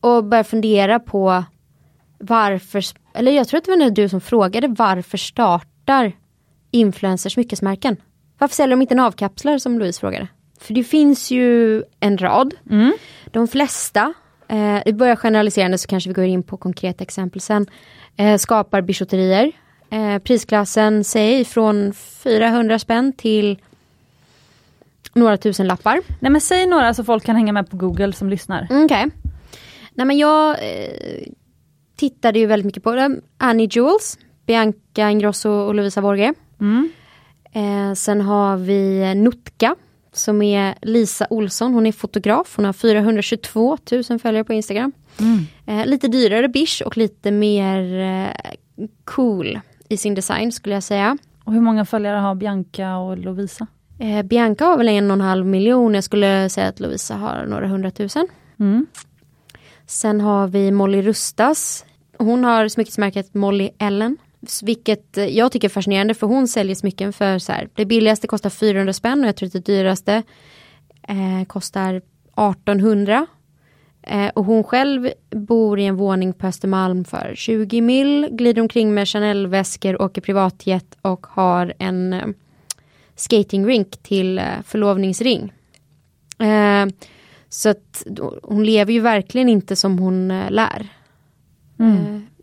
Och började fundera på varför, eller jag tror att det var du som frågade varför startar influencers smyckesmärken. Varför säljer de inte navkapslar som Louise frågade? För det finns ju en rad. Mm. De flesta, i början generaliserande så kanske vi går in på konkreta exempel sen, skapar bijouterier prisklassen sig från 400 spänn till några tusen lappar. Nej, men säg några så folk kan hänga med på Google som lyssnar. Okej. Okay. Nej, men jag tittade ju väldigt mycket på dem. Ani Jewels, Bianca Ingrosso och Lovisa Borge. Mm. Sen har vi Nutka som är Lisa Olsson. Hon är fotograf. Hon har 422 000 följare på Instagram. Mm. Lite dyrare bish och lite mer cool i sin design skulle jag säga. Och hur många följare har Bianca och Lovisa? Bianca har väl 1,5 miljon. Jag skulle säga att Lovisa har några 100 000. Mm. Sen har vi Molly Rustas. Hon har smyckesmärket Molly Ellen. Vilket jag tycker är fascinerande, för hon säljer smycken för så här, det billigaste kostar 400 spänn och jag tror att det dyraste kostar 1800. Och hon själv bor i en våning på Östermalm för 20 mil. Glider omkring med Chanel-väskor, åker privatjet och har en skatingrink till förlovningsring. Så att hon lever ju verkligen inte som hon lär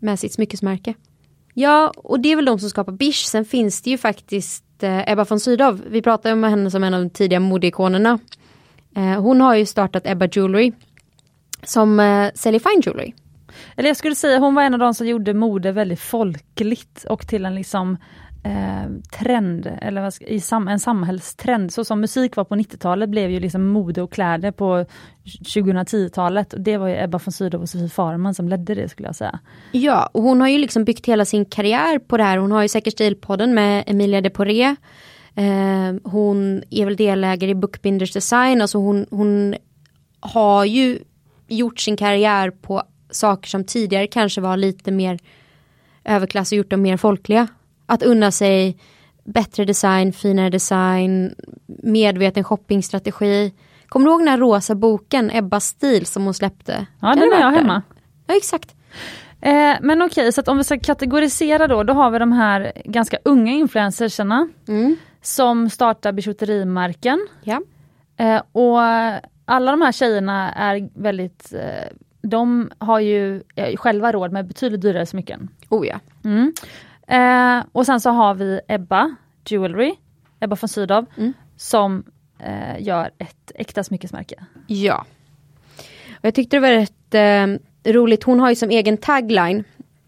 med sitt smyckesmärke. Ja, och det är väl de som skapar bish. Sen finns det ju faktiskt Ebba von Sydow. Vi pratade om henne som en av de tidiga modeikonerna. Hon har ju startat Ebba Jewelry som säljer fine jewelry. Eller jag skulle säga, hon var en av de som gjorde mode väldigt folkligt och till en liksom trend, eller en samhällstrend. Så som musik var på 90-talet blev ju liksom mode och kläder på 2010-talet, och det var ju Ebba von Sydow och Sofie Farman som ledde det, skulle jag säga. Ja, och hon har ju liksom byggt hela sin karriär på det här. Hon har ju Säker Stil-podden med Emilia Deporé. Hon är väl delägare i Bookbinders Design. Alltså hon har ju gjort sin karriär på saker som tidigare kanske var lite mer överklass och gjort dem mer folkliga. Att unna sig bättre design, finare design, medveten shoppingstrategi. Kommer du ihåg den här rosa boken, Ebba Stil, som hon släppte? Ja, den är jag hemma. Ja, exakt. Men okej, så att om vi ska kategorisera då har vi de här ganska unga influencersarna som startar bijouterimarken. Ja. Och alla de här tjejerna är väldigt... de har ju själva råd med betydligt dyrare smycken. Oh ja. Mm. Och sen så har vi Ebba Jewelry, Ebba von Sydow, som gör ett äkta smyckesmärke. Ja. Och jag tyckte det var rätt roligt. Hon har ju som egen tagline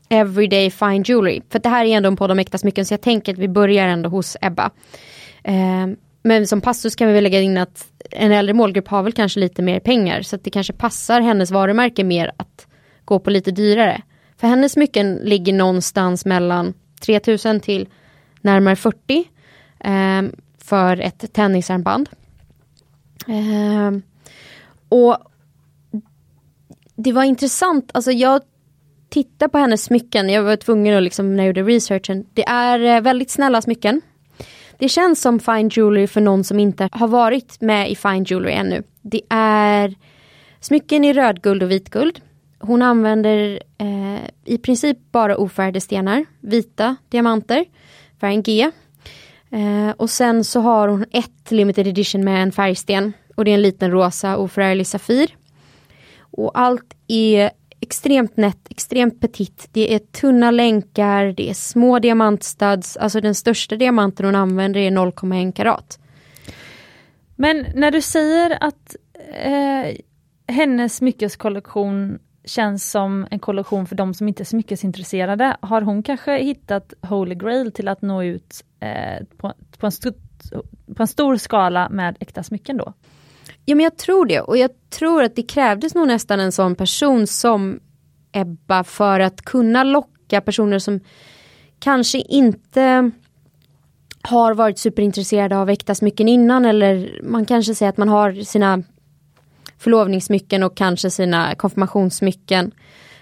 Everyday Fine Jewelry. För det här är ändå en podd om äkta smycken, så jag tänker att vi börjar ändå hos Ebba. Men som passus kan vi väl lägga in att en äldre målgrupp har väl kanske lite mer pengar, så att det kanske passar hennes varumärke mer att gå på lite dyrare. För hennes smycken ligger någonstans mellan 3000 till närmare 40 för ett tennisarmband. Och det var intressant. Alltså jag tittar på hennes smycken. Jag var tvungen att liksom, när jag gjorde researchen. Det är väldigt snälla smycken. Det känns som fine jewelry för någon som inte har varit med i fine jewelry ännu. Det är smycken i rödguld och vitguld. Hon använder i princip bara ofärgade stenar, vita diamanter, färgen G. Och sen så har hon ett limited edition med en färgsten. Och det är en liten rosa ofärglig safir. Och allt är extremt nätt, extremt petit. Det är tunna länkar, det är små diamantstuds. Alltså den största diamanten hon använder är 0,1 karat. Men när du säger att hennes smyckeskollektion känns som en kollektion för de som inte är smyckesintresserade, har hon kanske hittat Holy Grail till att nå ut på en stor skala med äkta smycken då? Ja, men jag tror det. Och jag tror att det krävdes nog nästan en sån person som Ebba för att kunna locka personer som kanske inte har varit superintresserade av äkta smycken innan, eller man kanske säger att man har sina förlovningssmycken och kanske sina konfirmationssmycken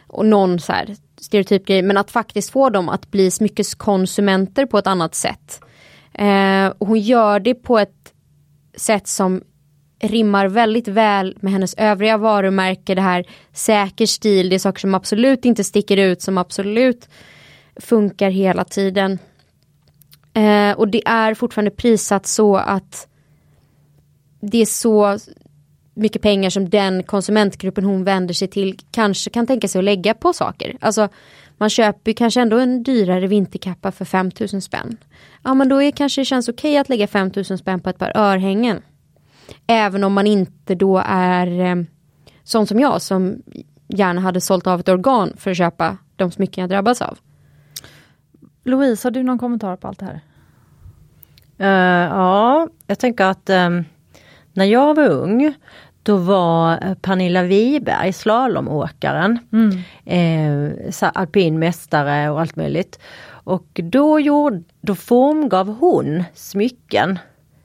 och någon så här stereotypgrej, men att faktiskt få dem att bli smyckeskonsumenter på ett annat sätt. Och hon gör det på ett sätt som rimmar väldigt väl med hennes övriga varumärke, det här säker stil, det är saker som absolut inte sticker ut, som absolut funkar hela tiden. Och det är fortfarande prissatt så att det är så mycket pengar som den konsumentgruppen hon vänder sig till kanske kan tänka sig att lägga på saker. Alltså man köper kanske ändå en dyrare vinterkappa för 5 000 spänn. Ja, men då är kanske det känns okej att lägga 5 000 spänn på ett par örhängen. Även om man inte då är sån som jag som gärna hade sålt av ett organ för att köpa de smycken jag drabbas av. Louise, har du någon kommentar på allt det här? Ja, jag tänker att när jag var ung då var Pernilla Wiberg, slalomåkaren, alpinmästare och allt möjligt. Och då formgav hon smycken.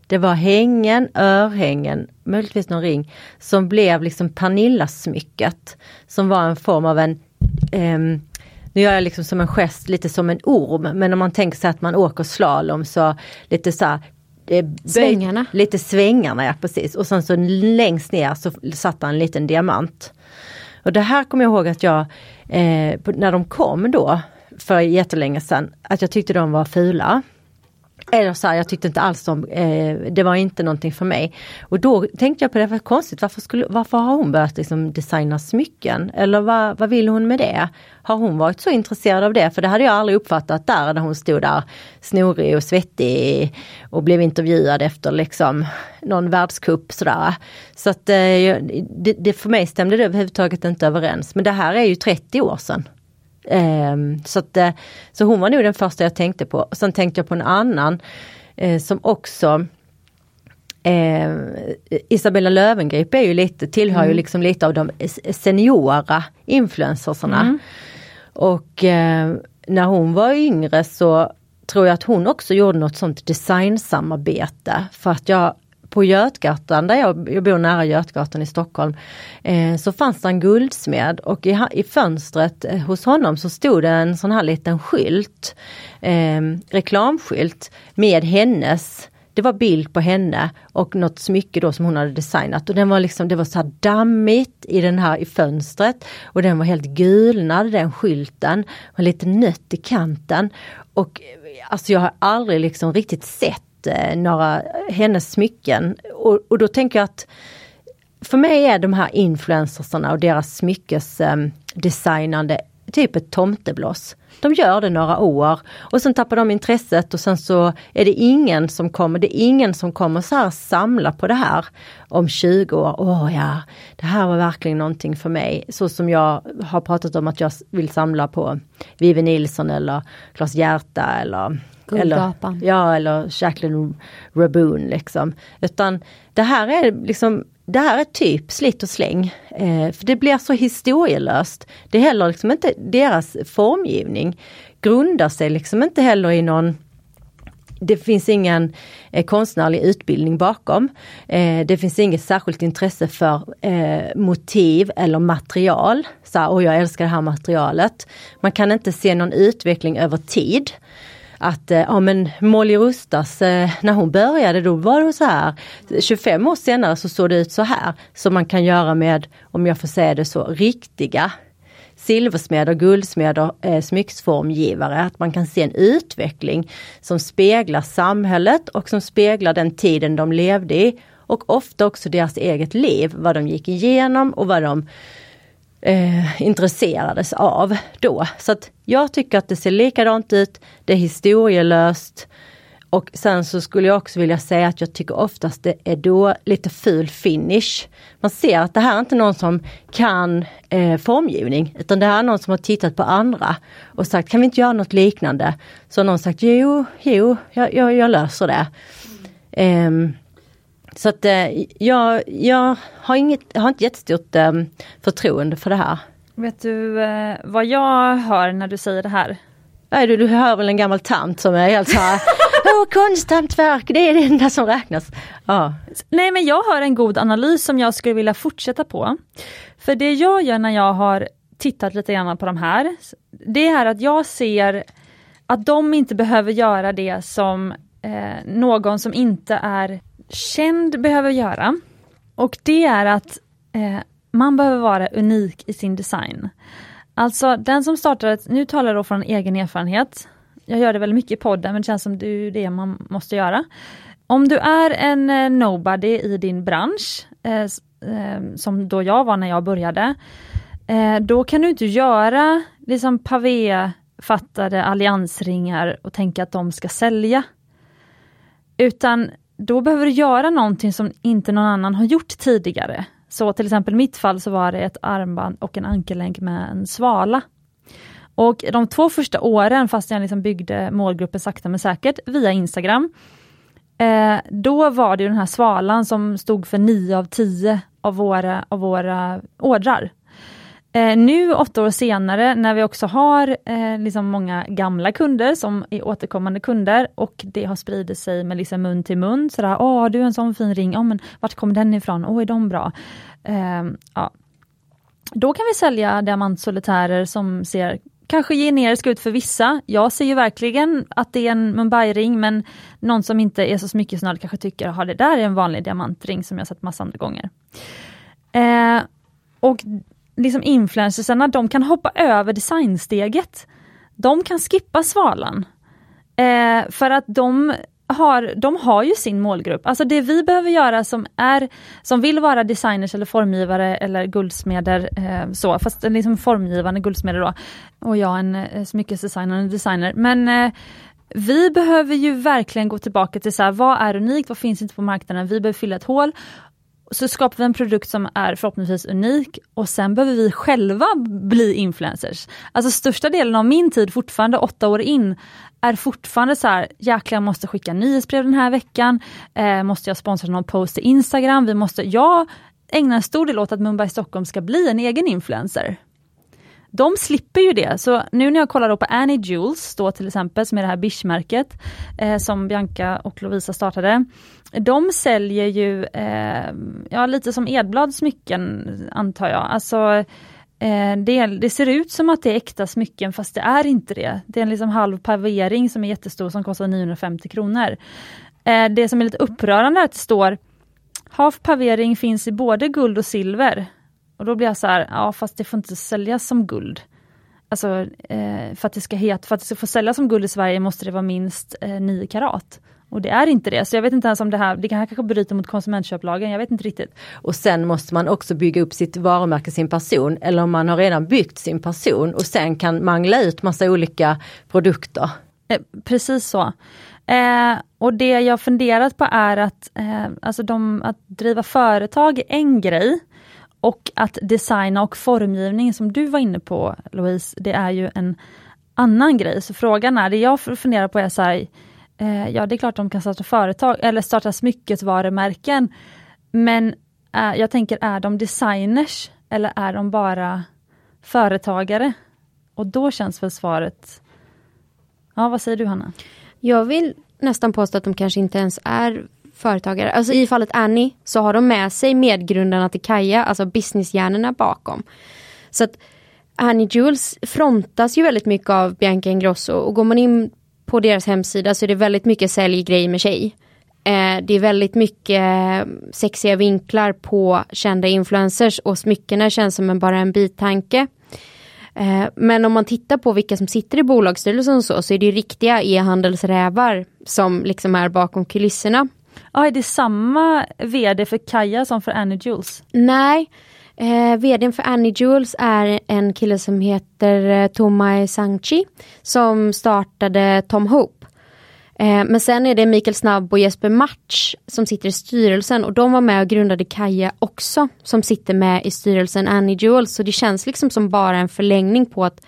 Det var hängen, örhängen, möjligtvis någon ring som blev liksom Pernillasmycket som var en form av en... Nu gör jag liksom som en gest, lite som en orm. Men om man tänker sig att man åker slalom så lite så här... Svängarna. Lite svängarna, ja precis. Och sen så längst ner så satt en liten diamant. Och det här kommer jag ihåg att jag, när de kom då, för jättelänge sedan, att jag tyckte de var fula. Eller så här, jag tyckte inte alls om, det var inte någonting för mig. Och då tänkte jag på det, var konstigt, varför har hon börjat liksom designa smycken? Eller vad vill hon med det? Har hon varit så intresserad av det? För det hade jag aldrig uppfattat där, när hon stod där snorig och svettig och blev intervjuad efter liksom någon världscup sådär. Så att det för mig stämde det överhuvudtaget inte överens. Men det här är ju 30 år sedan. Så hon var nog den första jag tänkte på. Och sen tänkte jag på en annan som också Isabella Löwengrip är ju lite, tillhör ju liksom lite av de seniora influencersarna. Och när hon var yngre så tror jag att hon också gjorde något sånt designsamarbete. För att jag på Götgatan, där jag bor nära Götgatan i Stockholm, så fanns det en guldsmed och i fönstret hos honom så stod det en sån här liten skylt, reklamskylt med hennes, det var bild på henne och något smycke då som hon hade designat, och den var liksom, det var så här dammigt i den här i fönstret och den var helt gulnad, den skylten var lite nött i kanten, och alltså jag har aldrig liksom riktigt sett några hennes smycken, och då tänker jag att för mig är de här influencersarna och deras smyckesdesignande typ ett tomteblås. De gör det några år och sen tappar de intresset, och sen så är det ingen som kommer, så här samla på det här om 20 år. Ja, det här var verkligen någonting för mig. Så som jag har pratat om att jag vill samla på Vive Nilsson eller Claes Hjärta eller Guldapan. Eller Jacqueline Rabun liksom. Utan det här är liksom, det här är typ slitt och släng. För det blir så historielöst. Det är heller liksom inte, deras formgivning grundar sig liksom inte heller i någon, det finns ingen konstnärlig utbildning bakom. Det finns inget särskilt intresse för motiv eller material. Så här, jag älskar det här materialet. Man kan inte se någon utveckling över tid. Att men Molly Rustas, när hon började då var det så här, 25 år senare så såg det ut så här, som man kan göra med, om jag får säga det så, riktiga silversmeder, guldsmeder, smycksformgivare. Att man kan se en utveckling som speglar samhället och som speglar den tiden de levde i, och ofta också deras eget liv, vad de gick igenom och vad de intresserades av då. Så att jag tycker att det ser likadant ut, det är historielöst, och sen så skulle jag också vilja säga att jag tycker oftast det är då lite ful finish. Man ser att det här är inte någon som kan formgivning, utan det här är någon som har tittat på andra och sagt, kan vi inte göra något liknande? Så har någon sagt, jag löser det. Så att jag har inte jättestort förtroende för det här. Vet du vad jag hör när du säger det här? Nej, du hör väl en gammal tant som är helt så här, konsthantverk, det är det enda som räknas. Ja. Nej, men jag hör en god analys som jag skulle vilja fortsätta på. För det jag gör när jag har tittat lite grann på de här, det är att jag ser att de inte behöver göra det som någon som inte är känd behöver göra, och det är att man behöver vara unik i sin design. Alltså den som startar, nu talar jag då från egen erfarenhet, jag gör det väl mycket i podden, men det känns som det är det man måste göra. Om du är en nobody i din bransch, som då jag var när jag började, då kan du inte göra Det är som Pavé fattade alliansringar och tänka att de ska sälja. Utan då behöver du göra någonting som inte någon annan har gjort tidigare. Så till exempel i mitt fall så var det ett armband och en ankellänk med en svala. Och de 2 första åren, fast jag liksom byggde målgruppen sakta men säkert via Instagram. Då var det ju den här svalan som stod för 9 av 10 av våra ordrar. Nu 8 år senare när vi också har liksom många gamla kunder som är återkommande kunder och det har spridit sig med liksom mun till mun. Sådär, du är en sån fin ring. Men vart kommer den ifrån? Är de bra? Ja. Då kan vi sälja diamantsolitarer som ser kanske generiskt ut för vissa. Jag ser ju verkligen att det är en Mumbai-ring, men någon som inte är så smyckesnörd kanske tycker att det där är en vanlig diamantring som jag sett massa andra gånger. Och liksom influencersarna, de kan hoppa över designsteget. De kan skippa svalan. För att de har ju sin målgrupp. Alltså det vi behöver göra som vill vara designers eller formgivare eller guldsmeder, så fast liksom formgivande guldsmeder då. Och jag är en smyckesdesigner och en designer. Men vi behöver ju verkligen gå tillbaka till så här, vad är unikt, vad finns inte på marknaden? Vi behöver fylla ett hål. Så skapar vi en produkt som är förhoppningsvis unik och sen behöver vi själva bli influencers. Alltså största delen av min tid, fortfarande 8 år in, är fortfarande så här, jäklar jag måste skicka nyhetsbrev den här veckan, måste jag sponsra någon post till Instagram, jag ägnar en stor del åt att Mumbai Stockholm ska bli en egen influencer. De slipper ju det. Så nu när jag kollar då på Ani Jewels då till exempel, som är det här Bish-märket som Bianca och Lovisa startade. De säljer ju lite som Edblad smycken, antar jag. Alltså det ser ut som att det är äkta smycken fast det är inte det. Det är en liksom halv pavering som är jättestor som kostar 950 kronor. Det som är lite upprörande är att det står halv pavering finns i både guld och silver. Och då blir jag så här, fast det får inte säljas som guld. Alltså, för att det ska få säljas som guld i Sverige måste det vara minst 9 karat. Och det är inte det. Så jag vet inte ens om det kan kanske bryta mot konsumentköplagen. Jag vet inte riktigt. Och sen måste man också bygga upp sitt varumärke, sin person. Eller om man har redan byggt sin person. Och sen kan mangla ut massa olika produkter. Precis så. Och det jag funderat på är att, att driva företag är en grej. Och att designa och formgivning som du var inne på, Louise, det är ju en annan grej. Så frågan är, det jag funderar på är så här, det är klart de kan starta företag eller starta smyckesvarumärken. Men jag tänker, är de designers eller är de bara företagare? Och då känns väl svaret, vad säger du Hanna? Jag vill nästan påstå att de kanske inte ens är företagare. Alltså i fallet Annie så har de med sig medgrundarna till Caia, alltså businesshjärnorna bakom. Så att Annie Jewels frontas ju väldigt mycket av Bianca Ingrosso, och går man in på deras hemsida så är det väldigt mycket säljgrejer med tjej. Det är väldigt mycket sexiga vinklar på kända influencers, och smyckorna känns som bara en bitanke. Men om man tittar på vilka som sitter i bolagsstyrelsen så är det ju riktiga e-handelsrävar som liksom är bakom kulisserna. Är det samma vd för Caia som för Ani Jewels? Nej, vdn för Ani Jewels är en kille som heter Tomai Sangchi som startade Tom Hope. Men sen är det Mikael Snabb och Jesper Match som sitter i styrelsen, och de var med och grundade Caia också, som sitter med i styrelsen Ani Jewels. Så det känns liksom som bara en förlängning på att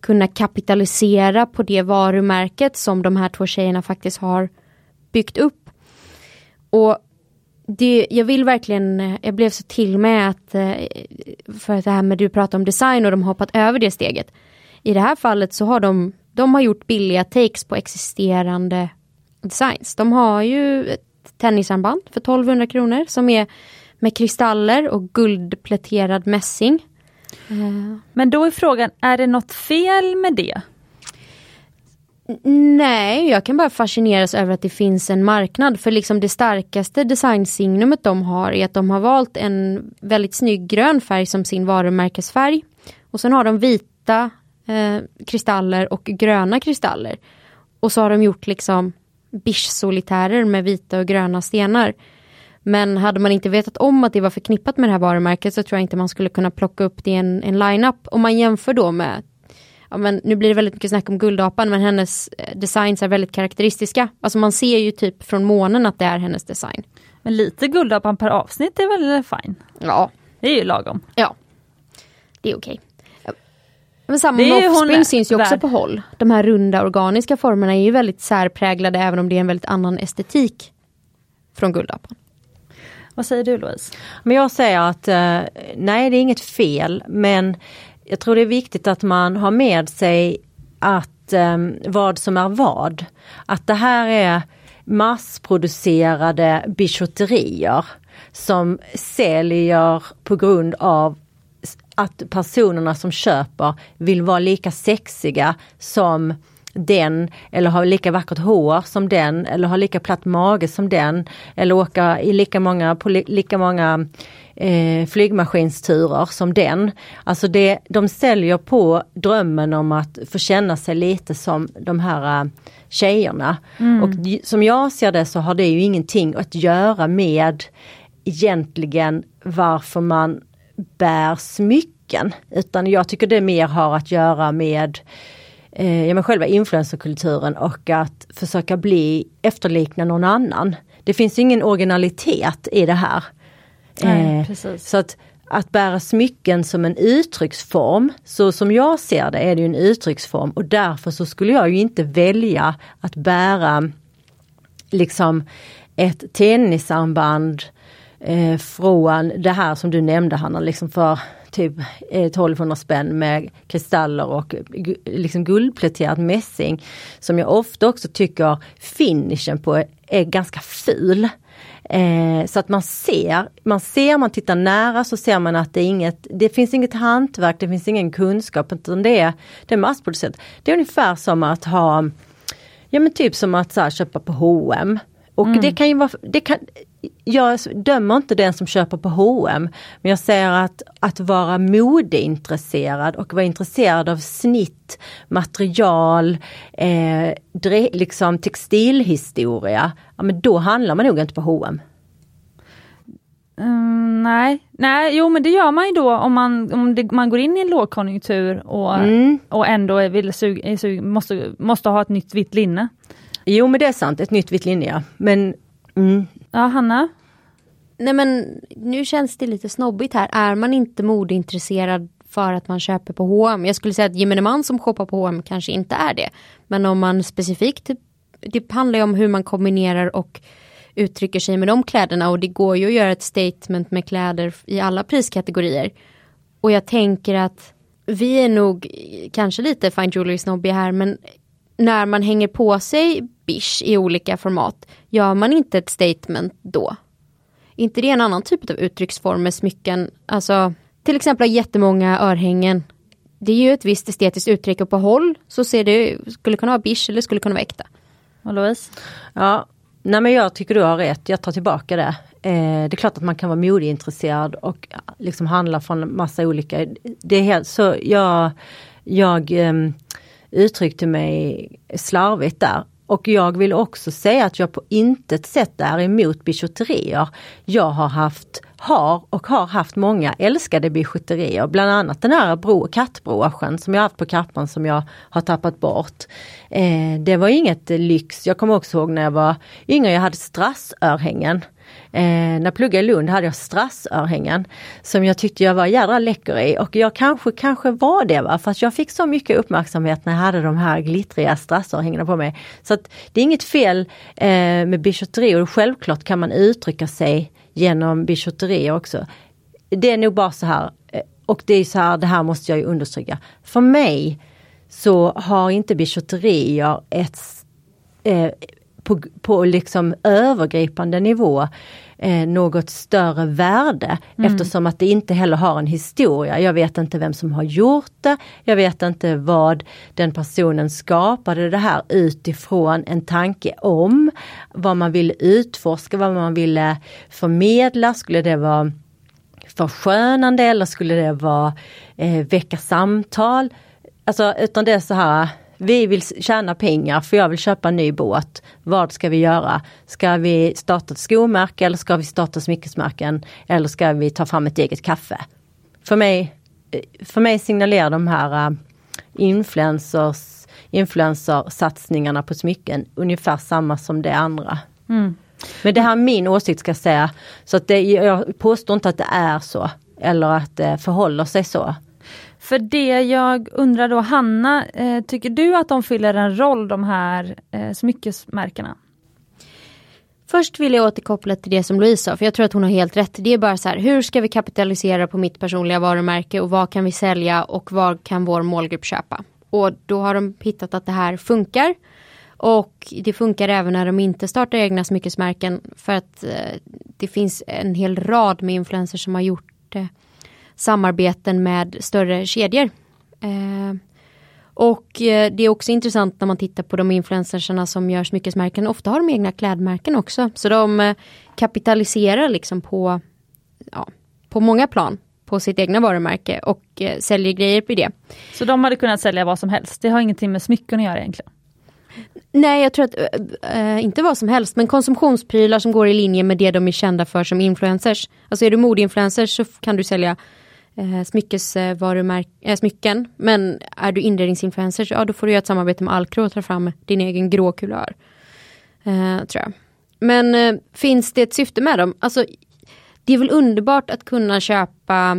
kunna kapitalisera på det varumärket som de här 2 tjejerna faktiskt har byggt upp. Och jag blev så till med att, för att det här med du pratar om design och de har hoppat över det steget. I det här fallet så har de har gjort billiga takes på existerande designs. De har ju ett tennisarmband för 1200 kronor som är med kristaller och guldpläterad mässing. Men då är frågan, är det något fel med det? Nej, jag kan bara fascineras över att det finns en marknad. För liksom det starkaste designsignumet de har är att de har valt en väldigt snygg grön färg som sin varumärkesfärg. Och sen har de vita kristaller och gröna kristaller. Och så har de gjort liksom bish-solitärer med vita och gröna stenar. Men hade man inte vetat om att det var förknippat med det här varumärket så tror jag inte man skulle kunna plocka upp det i en line-up. Om man jämför då med ja, men nu blir det väldigt mycket snack om Guldapan, men hennes designs är väldigt karaktäristiska. Alltså man ser ju typ från månen att det är hennes design. Men lite Guldapan per avsnitt är väl fine? Ja. Det är ju lagom. Ja, det är okej. Men samma med Offspring syns ju också på håll. De här runda organiska formerna är ju väldigt särpräglade, även om det är en väldigt annan estetik från Guldapan. Vad säger du, Louise? Men jag säger att nej, det är inget fel, men jag tror det är viktigt att man har med sig att vad som är vad. Att det här är massproducerade bijouterier som säljer på grund av att personerna som köper vill vara lika sexiga som den, eller har lika vackert hår som den, eller har lika platt mage som den, eller åka i lika många flygmaskinsturer som den. Alltså det, de säljer på drömmen om att få känna sig lite som de här tjejerna. Mm. Och som jag ser det så har det ju ingenting att göra med egentligen varför man bär smycken, utan jag tycker det mer har att göra med själva influencerkulturen och att försöka bli efterlikna någon annan. Det finns ju ingen originalitet i det här. Precis. Så att bära smycken som en uttrycksform, så som jag ser det är det ju en uttrycksform, och därför så skulle jag ju inte välja att bära liksom ett tennisarmband från det här som du nämnde, Hanna, liksom för typ 1200 spänn med kristaller och liksom guldpläterad mässing, som jag ofta också tycker finishen på är ganska ful. Så att man tittar nära så ser man att det finns inget hantverk, det finns ingen kunskap, utan det är massproducerat. Det är ungefär som att ha, ja men typ som att så här, köpa på H&M. Och det kan ju vara, jag dömer inte den som köper på H&M, men jag säger att vara modeintresserad och vara intresserad av snitt, material, liksom textilhistoria, ja, men då handlar man nog inte på H&M. Nej, jo men det gör man ju då om man går in i en lågkonjunktur och ändå vill måste ha ett nytt vitt linne. Jo, men det är sant. Ett nytt vitt linje, ja. Men... Mm. Ja, Hanna? Nej, men nu känns det lite snobbigt här. Är man inte modeintresserad för att man köper på H&M? Jag skulle säga att gemene man som shoppar på H&M kanske inte är det. Men om man specifikt... Det handlar ju om hur man kombinerar och uttrycker sig med de kläderna. Och det går ju att göra ett statement med kläder i alla priskategorier. Och jag tänker att vi är nog kanske lite fine jewelry-snobbiga här, men... När man hänger på sig bish i olika format, gör man inte ett statement då? Inte det en annan typ av uttrycksform med smycken? Alltså, till exempel jättemånga örhängen. Det är ju ett visst estetiskt uttryck, och på håll så ser det, skulle kunna vara bish eller skulle kunna vara äkta. Och Louise? Ja, nej men jag tycker du har rätt. Jag tar tillbaka det. Det är klart att man kan vara modeintresserad och liksom handla från massa olika. Det är helt, så jag uttryckte mig slarvigt där. Och jag vill också säga att jag på intet sätt är emot bijouterier. Jag har haft många älskade bijouterier. Bland annat den här kattbroschen som jag haft på kappan som jag har tappat bort. Det var inget lyx. Jag kommer också ihåg när jag var yngre, jag hade strassörhängen. När jag pluggade i Lund hade jag strassörhängen som jag tyckte jag var jävla läcker i, och jag kanske var det, va? För att jag fick så mycket uppmärksamhet när jag hade de här glittriga strassörhängena på mig, så att det är inget fel med bijouteri, och självklart kan man uttrycka sig genom bijouteri också. Det är nog bara så här, och det är så här, det här måste jag ju understryka, för mig så har inte bijouterier ett på liksom övergripande nivå något större värde, eftersom att det inte heller har en historia. Jag vet inte vem som har gjort det. Jag vet inte vad den personen skapade det här utifrån en tanke om. Vad man ville utforska, vad man ville förmedla. Skulle det vara förskönande eller skulle det vara väcka samtal? Alltså, utan det är så här... Vi vill tjäna pengar för jag vill köpa en ny båt. Vad ska vi göra? Ska vi starta ett skomärke eller ska vi starta smyckesmärken? Eller ska vi ta fram ett eget kaffe? För mig signalerar de här influencersatsningarna på smycken ungefär samma som det andra. Mm. Men det här min åsikt ska jag säga. Så att jag påstår inte att det är så. Eller att det förhåller sig så. För det jag undrar då, Hanna, tycker du att de fyller en roll, de här smyckesmärkena? Först vill jag återkoppla till det som Louise sa, för jag tror att hon har helt rätt. Det är bara så här, hur ska vi kapitalisera på mitt personliga varumärke och vad kan vi sälja och vad kan vår målgrupp köpa? Och då har de hittat att det här funkar. Och det funkar även när de inte startar egna smyckesmärken, för att det finns en hel rad med influencers som har gjort samarbeten med större kedjor. Och det är också intressant när man tittar på de influencersarna som gör smyckesmärken. Ofta har de egna klädmärken också. Så de kapitaliserar liksom på många plan på sitt egna varumärke och säljer grejer på det. Så de hade kunnat sälja vad som helst? Det har ingenting med smycken att göra egentligen? Nej, jag tror att inte vad som helst, men konsumtionsprylar som går i linje med det de är kända för som influencers. Alltså är du modeinfluencer så kan du sälja smycken, men är du inredningsinfluencer så då får du göra ett samarbete med Alcro och ta fram din egen grå kulör, tror jag. Men finns det ett syfte med dem? Alltså, det är väl underbart att kunna köpa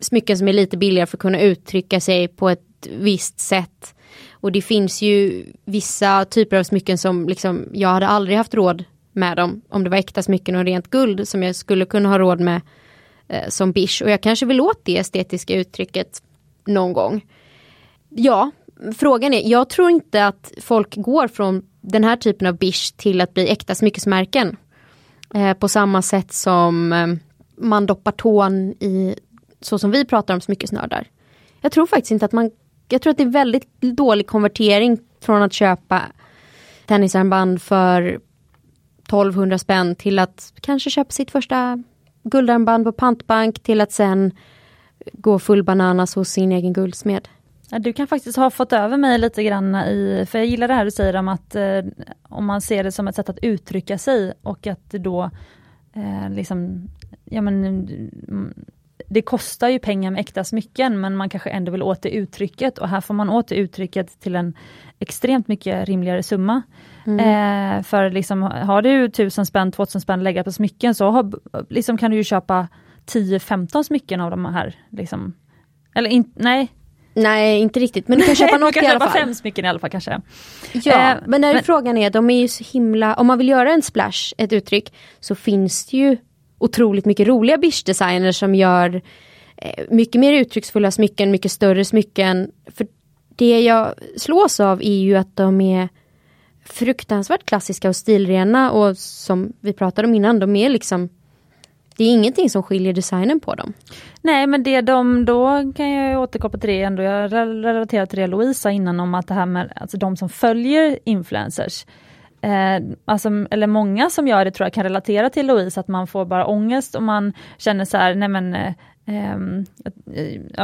smycken som är lite billigare för att kunna uttrycka sig på ett visst sätt. Och det finns ju vissa typer av smycken som liksom, jag hade aldrig haft råd med dem. Om det var äkta smycken och rent guld som jag skulle kunna ha råd med som bish. Och jag kanske vill åt det estetiska uttrycket någon gång. Ja, frågan är, jag tror inte att folk går från den här typen av bish till att bli äkta smyckesmärken. På samma sätt som man doppar tån i, så som vi pratar om smyckesnördar. Jag tror faktiskt inte att jag tror att det är väldigt dålig konvertering från att köpa tennisarmband för 1200 spänn till att kanske köpa sitt första guldarmband på Pantbank till att sen gå full bananas hos sin egen guldsmed. Ja, du kan faktiskt ha fått över mig lite grann för jag gillar det här du säger om att om man ser det som ett sätt att uttrycka sig och att det då liksom, ja men det kostar ju pengar med äkta smycken, men man kanske ändå vill åt det uttrycket, och här får man åt det uttrycket till en extremt mycket rimligare summa. Mm. För liksom, har du 1000 spänn, 2000 spänn lägga på smycken, så liksom kan du ju köpa 10-15 smycken av de här liksom. Eller nej, inte riktigt, men du kan köpa något i alla fall. 5 smycken i alla fall kanske. Ja, men frågan är, de är ju så himla, om man vill göra en splash, ett uttryck, så finns det ju otroligt mycket roliga bishdesigners som gör mycket mer uttrycksfulla smycken, mycket större smycken. För det jag slås av är ju att de är fruktansvärt klassiska och stilrena, och som vi pratade om innan, de är liksom, det är ingenting som skiljer designen på dem. Nej, men det de då, kan jag återkoppla till det ändå, jag relaterar till det Louisa innan om att det här med alltså de som följer influencers. Alltså, eller många som gör det tror jag kan relatera till Louise, att man får bara ångest och man känner så här, nej men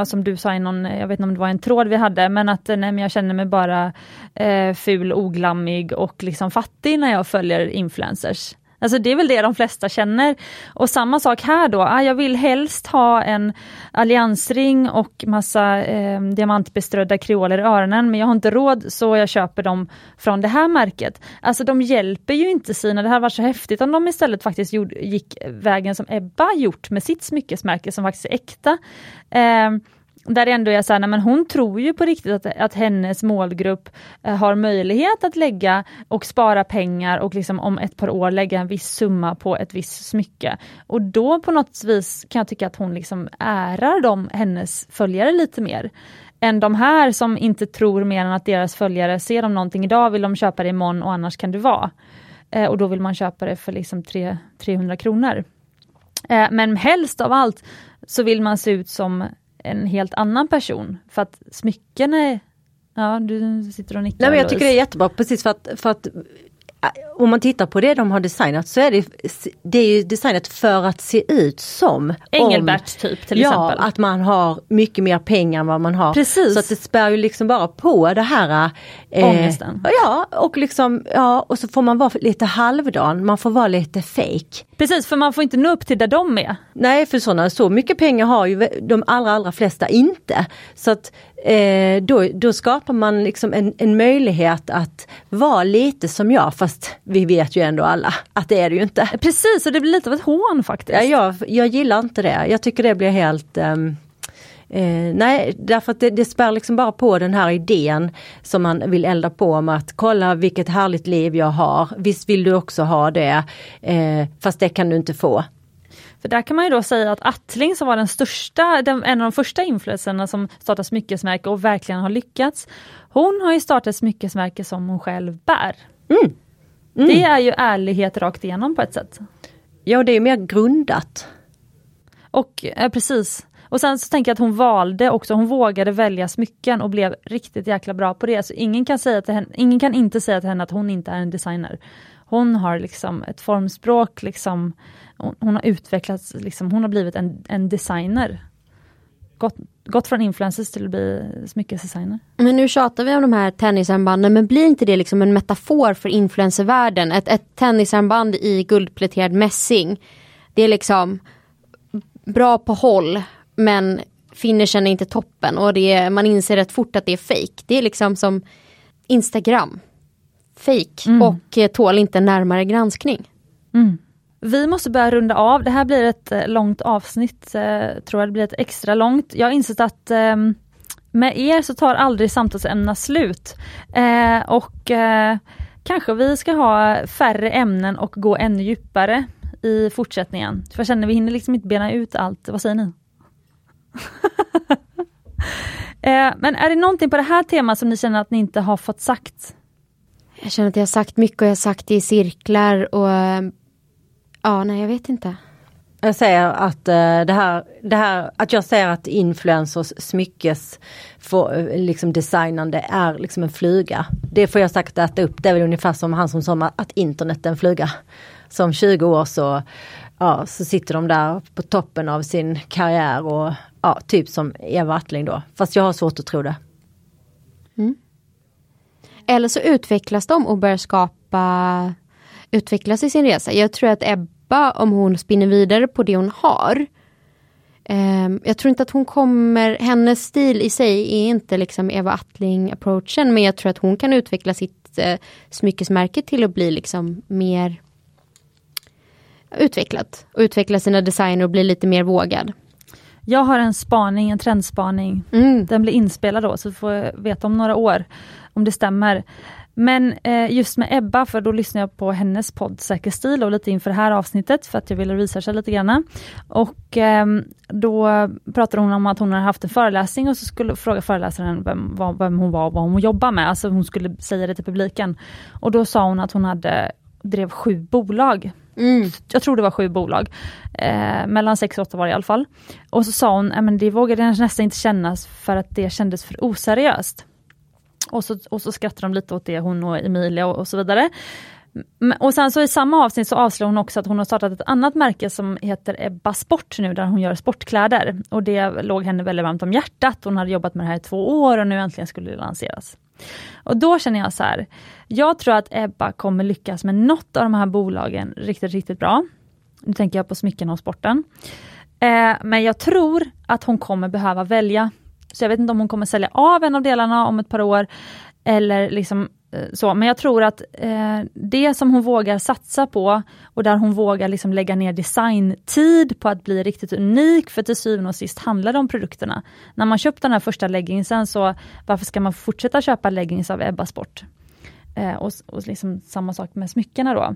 som du sa i någon, jag vet inte om det var en tråd vi hade, men att nej men jag känner mig bara ful, oglammig och liksom fattig när jag följer influencers. Alltså det är väl det de flesta känner. Och samma sak här då. Jag vill helst ha en alliansring och massa diamantbeströdda kreoler i öronen. Men jag har inte råd, så jag köper dem från det här märket. Alltså de hjälper ju inte sina. Det här var så häftigt om de istället faktiskt gick vägen som Ebba gjort med sitt smyckesmärke som faktiskt är äkta. Där ändå är jag så här, nej, men hon tror ju på riktigt att hennes målgrupp har möjlighet att lägga och spara pengar och liksom om ett par år lägga en viss summa på ett visst smycke. Och då på något vis kan jag tycka att hon liksom ärar hennes följare lite mer än de här som inte tror mer än att deras följare ser om någonting idag, vill de köpa det imorgon och annars kan det vara. Och då vill man köpa det för liksom 300 kronor. Men helst av allt så vill man se ut som en helt annan person. För att smycken är... Ja, du sitter och nickar. Nej, men jag tycker det är jättebra. Precis, för att om man tittar på det de har designat, så är det är ju designat för att se ut som... Engelberts typ till exempel. Ja, att man har mycket mer pengar än vad man har. Precis. Så att det spär ju liksom bara på det här... ångesten. Ja, och liksom... Ja, och så får man vara lite halvdan. Man får vara lite fake. Precis, för man får inte nå upp till där de är. Nej, för sådana, så mycket pengar har ju de allra flesta inte. Så att Då skapar man liksom en möjlighet att vara lite som jag, fast vi vet ju ändå alla att det är det ju inte. Precis, och det blir lite av ett hån faktiskt. Ja, jag gillar inte det. Jag tycker det blir helt... nej, därför att det spär liksom bara på den här idén som man vill elda på om att kolla vilket härligt liv jag har. Visst vill du också ha det, fast det kan du inte få. För där kan man ju då säga att Attling, som var den största, en av de första influencerna som startade smyckesmärke och verkligen har lyckats. Hon har ju startat smyckesmärke som hon själv bär. Mm. Mm. Det är ju ärlighet rakt igenom på ett sätt. Ja, det är ju mer grundat. Och precis. Och sen så tänker jag att hon valde också, hon vågade välja smycken och blev riktigt jäkla bra på det. Så ingen kan säga till henne, ingen kan inte säga till henne att hon inte är en designer. Hon har liksom ett formspråk, liksom, hon har utvecklats, liksom, hon har blivit en designer. Gått från influencers till att bli smyckesdesigner. Men nu tjatar vi om de här tennisarmbanden, men blir inte det liksom en metafor för influencervärlden? Ett tennisarmband i guldpläterad mässing, det är liksom bra på håll, men finishen är inte toppen, och det är, man inser rätt fort att det är fake. Det är liksom som Instagram. Fake och tål inte närmare granskning. Mm. Vi måste börja runda av. Det här blir ett långt avsnitt. Tror jag det blir ett extra långt. Jag har insett att med er så tar aldrig samtalsämna slut. Och kanske vi ska ha färre ämnen och gå ännu djupare i fortsättningen. För jag känner vi hinner liksom inte bena ut allt. Vad säger ni? Men är det någonting på det här temat som ni känner att ni inte har fått sagt? Jag känner att jag har sagt mycket och jag har sagt det i cirklar och ja, nej jag vet inte. Jag säger att det här att jag säger att influencers smyckes för, liksom designande är liksom en fluga. Det får jag sagt att äta upp. Det är väl ungefär som han som sa att internet är en fluga. Som 20 år så, ja, så sitter de där på toppen av sin karriär och ja, typ som Eva Attling då. Fast jag har svårt att tro det. Mm. Eller så utvecklas de och börjar skapa, utvecklas i sin resa. Jag tror att Ebba, om hon spinner vidare på det hon har, jag tror inte att hon kommer, hennes stil i sig är inte liksom Eva Attling-approachen, men jag tror att hon kan utveckla sitt smyckesmärke till att bli liksom mer utvecklat. Och utveckla sina designer och bli lite mer vågad. Jag har en spaning, en trendspaning. Mm. Den blir inspelad då, så vi får veta om några år om det stämmer. Men just med Ebba, för då lyssnar jag på hennes podd Säker stil och lite inför det här avsnittet för att jag ville researcha lite grann. Och då pratade hon om att hon hade haft en föreläsning och så skulle fråga föreläsaren vem hon var och vad hon jobbar med. Alltså hon skulle säga det till publiken. Och då sa hon att hon drev 7 bolag. Mm. Jag tror det var 7 bolag, mellan 6 och 8 var det i alla fall. Och så sa hon, men det vågade nästan inte kännas för att det kändes för oseriöst. Och så skrattade de lite åt det, hon och Emilia och så vidare. Och sen så i samma avsnitt så avslöjade hon också att hon har startat ett annat märke som heter Ebba Sport nu, där hon gör sportkläder. Och det låg henne väldigt varmt om hjärtat. Hon hade jobbat med det här i 2 år och nu äntligen skulle det lanseras. Och då känner jag så här, jag tror att Ebba kommer lyckas med något av de här bolagen riktigt, riktigt bra. Nu tänker jag på smycken och sporten. Men jag tror att hon kommer behöva välja. Så jag vet inte om hon kommer sälja av en av delarna om ett par år eller liksom så. Men jag tror att det som hon vågar satsa på och där hon vågar liksom lägga ner designtid på att bli riktigt unik, för till syvende och sist handlar det om produkterna. När man köpt den här första legginsen, så varför ska man fortsätta köpa leggings av Ebba Sport? Och liksom samma sak med smyckorna då.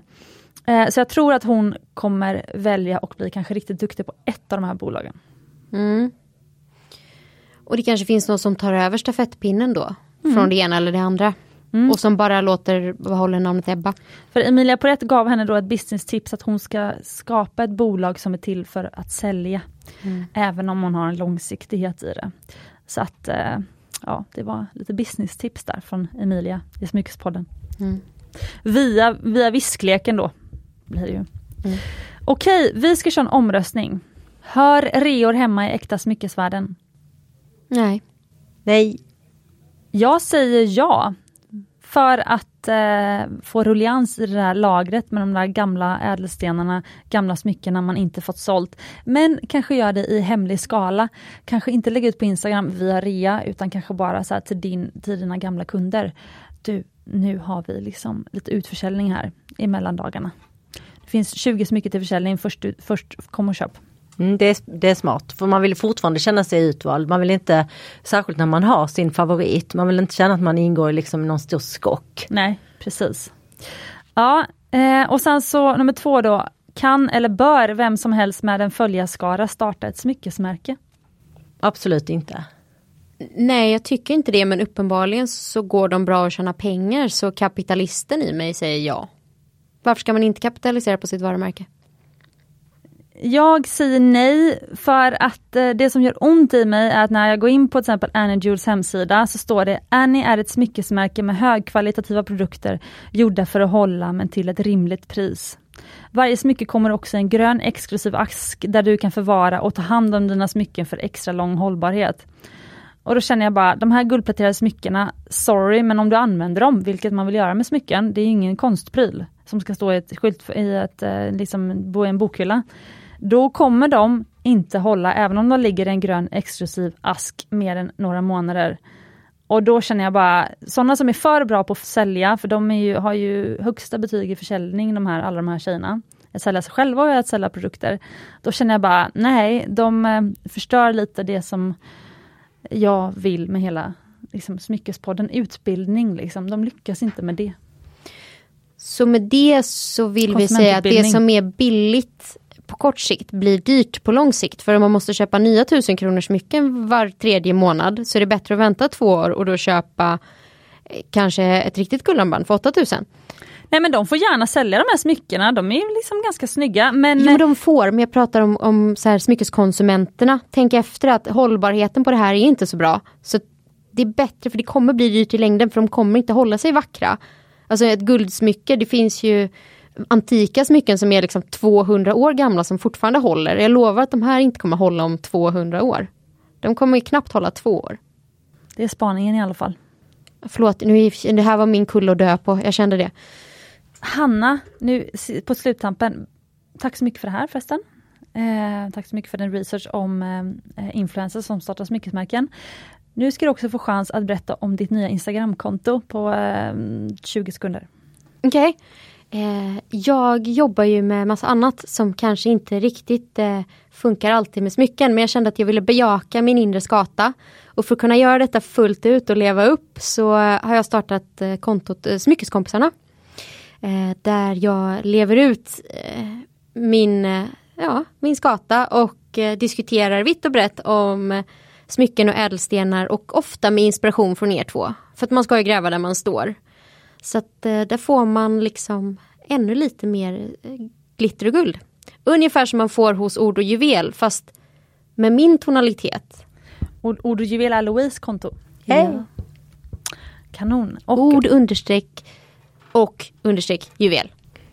Så jag tror att hon kommer välja och bli kanske riktigt duktig på ett av de här bolagen. Mm. Och det kanske finns någon som tar över stafettpinnen då. Mm. Från det ena eller det andra. Mm. Och som bara låter behålla namnet Ebba. För Emilia Porrett gav henne då ett business-tips att hon ska skapa ett bolag som är till för att sälja. Mm. Även om hon har en långsiktighet i det. Så att, ja, det var lite business-tips där från Emilia i Smyckespodden. Mm. Via viskleken då blir det ju. Mm. Okej, vi ska köra en omröstning. Hör reor hemma i äkta smyckesvärlden? Nej. Jag säger ja. för att få ruljans i det här lagret med de där gamla ädelstenarna, gamla smyckena man inte fått sålt. Men kanske gör det i hemlig skala. Kanske inte lägga ut på Instagram via rea, utan kanske bara så här till dina gamla kunder. Du, nu har vi liksom lite utförsäljning här i mellandagarna. Det finns 20 smycken till försäljning, först kom och köp. Mm, det är smart, för man vill fortfarande känna sig utvald. Man vill inte, särskilt när man har sin favorit, man vill inte känna att man ingår i liksom någon stor skock. Nej, precis. Ja, och sen så nummer 2 då. Kan eller bör vem som helst med en följarskara starta ett smyckesmärke? Absolut inte. Nej, jag tycker inte det, men uppenbarligen så går de bra att tjäna pengar, så kapitalisten i mig säger ja. Varför ska man inte kapitalisera på sitt varumärke? Jag säger nej, för att det som gör ont i mig är att när jag går in på till exempel Ani Jewels hemsida så står det: Ani är ett smyckesmärke med högkvalitativa produkter gjorda för att hålla, men till ett rimligt pris. Varje smycke kommer också i en grön exklusiv ask där du kan förvara och ta hand om dina smycken för extra lång hållbarhet. Och då känner jag bara, de här guldpläterade smyckena, sorry, men om du använder dem, vilket man vill göra med smycken, det är ingen konstpryl som ska stå i ett skylt liksom bo i en bokhylla. Då kommer de inte hålla, även om de ligger i en grön exklusiv ask mer än några månader. Och då känner jag bara, sådana som är för bra på att sälja, för de har ju högsta betyg i försäljning, alla de här tjejerna. Att sälja sig själva och att sälja produkter. Då känner jag bara, nej, de förstör lite det som jag vill med hela liksom smyckespodden, utbildning liksom. De lyckas inte med det. Så med det så vill vi säga att det som är billigt på kort sikt blir dyrt på lång sikt. För om man måste köpa nya 1000 kronors smycken var tredje månad, så är det bättre att vänta 2 år och då köpa kanske ett riktigt guldarmband för 8000. Nej, men de får gärna sälja de här smyckena. De är ju liksom ganska snygga. Men de får. Men jag pratar om så här smyckeskonsumenterna. Tänk efter att hållbarheten på det här är inte så bra. Så det är bättre, för det kommer bli dyrt i längden, för de kommer inte hålla sig vackra. Alltså ett guldsmycke, det finns ju antika smycken som är liksom 200 år gamla som fortfarande håller. Jag lovar att de här inte kommer hålla om 200 år. De kommer ju knappt hålla 2 år. Det är spaningen i alla fall. Förlåt, det här var min kulle att dö på. Jag kände det. Hanna, nu på sluttampen, tack så mycket för det här förresten. Tack så mycket för din research om influencers som startar smyckesmärken. Nu ska du också få chans att berätta om ditt nya Instagramkonto på 20 sekunder. Okej. Jag jobbar ju med massa annat som kanske inte riktigt funkar alltid med smycken, men jag kände att jag ville bejaka min inre skata, och för att kunna göra detta fullt ut och leva upp så har jag startat kontot Smyckeskompisarna, där jag lever ut min skata och diskuterar vitt och brett om smycken och ädelstenar, och ofta med inspiration från er två, för att man ska ju gräva där man står. Så att där får man liksom ännu lite mer glitter och guld. Ungefär som man får hos Ord och Juvel, fast med min tonalitet. Ord och Juvel är Louise konto. Hej! Ja. Kanon. Och Ord_, Juvel.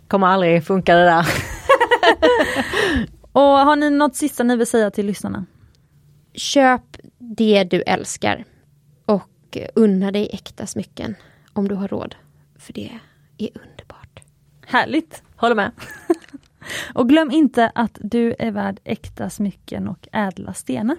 Kommer aldrig funka det där. Och har ni något sista ni vill säga till lyssnarna? Köp det du älskar och unna dig äkta smycken om du har råd. För det är underbart. Härligt. Håller med. Och glöm inte att du är värd äkta smycken och ädla stenar.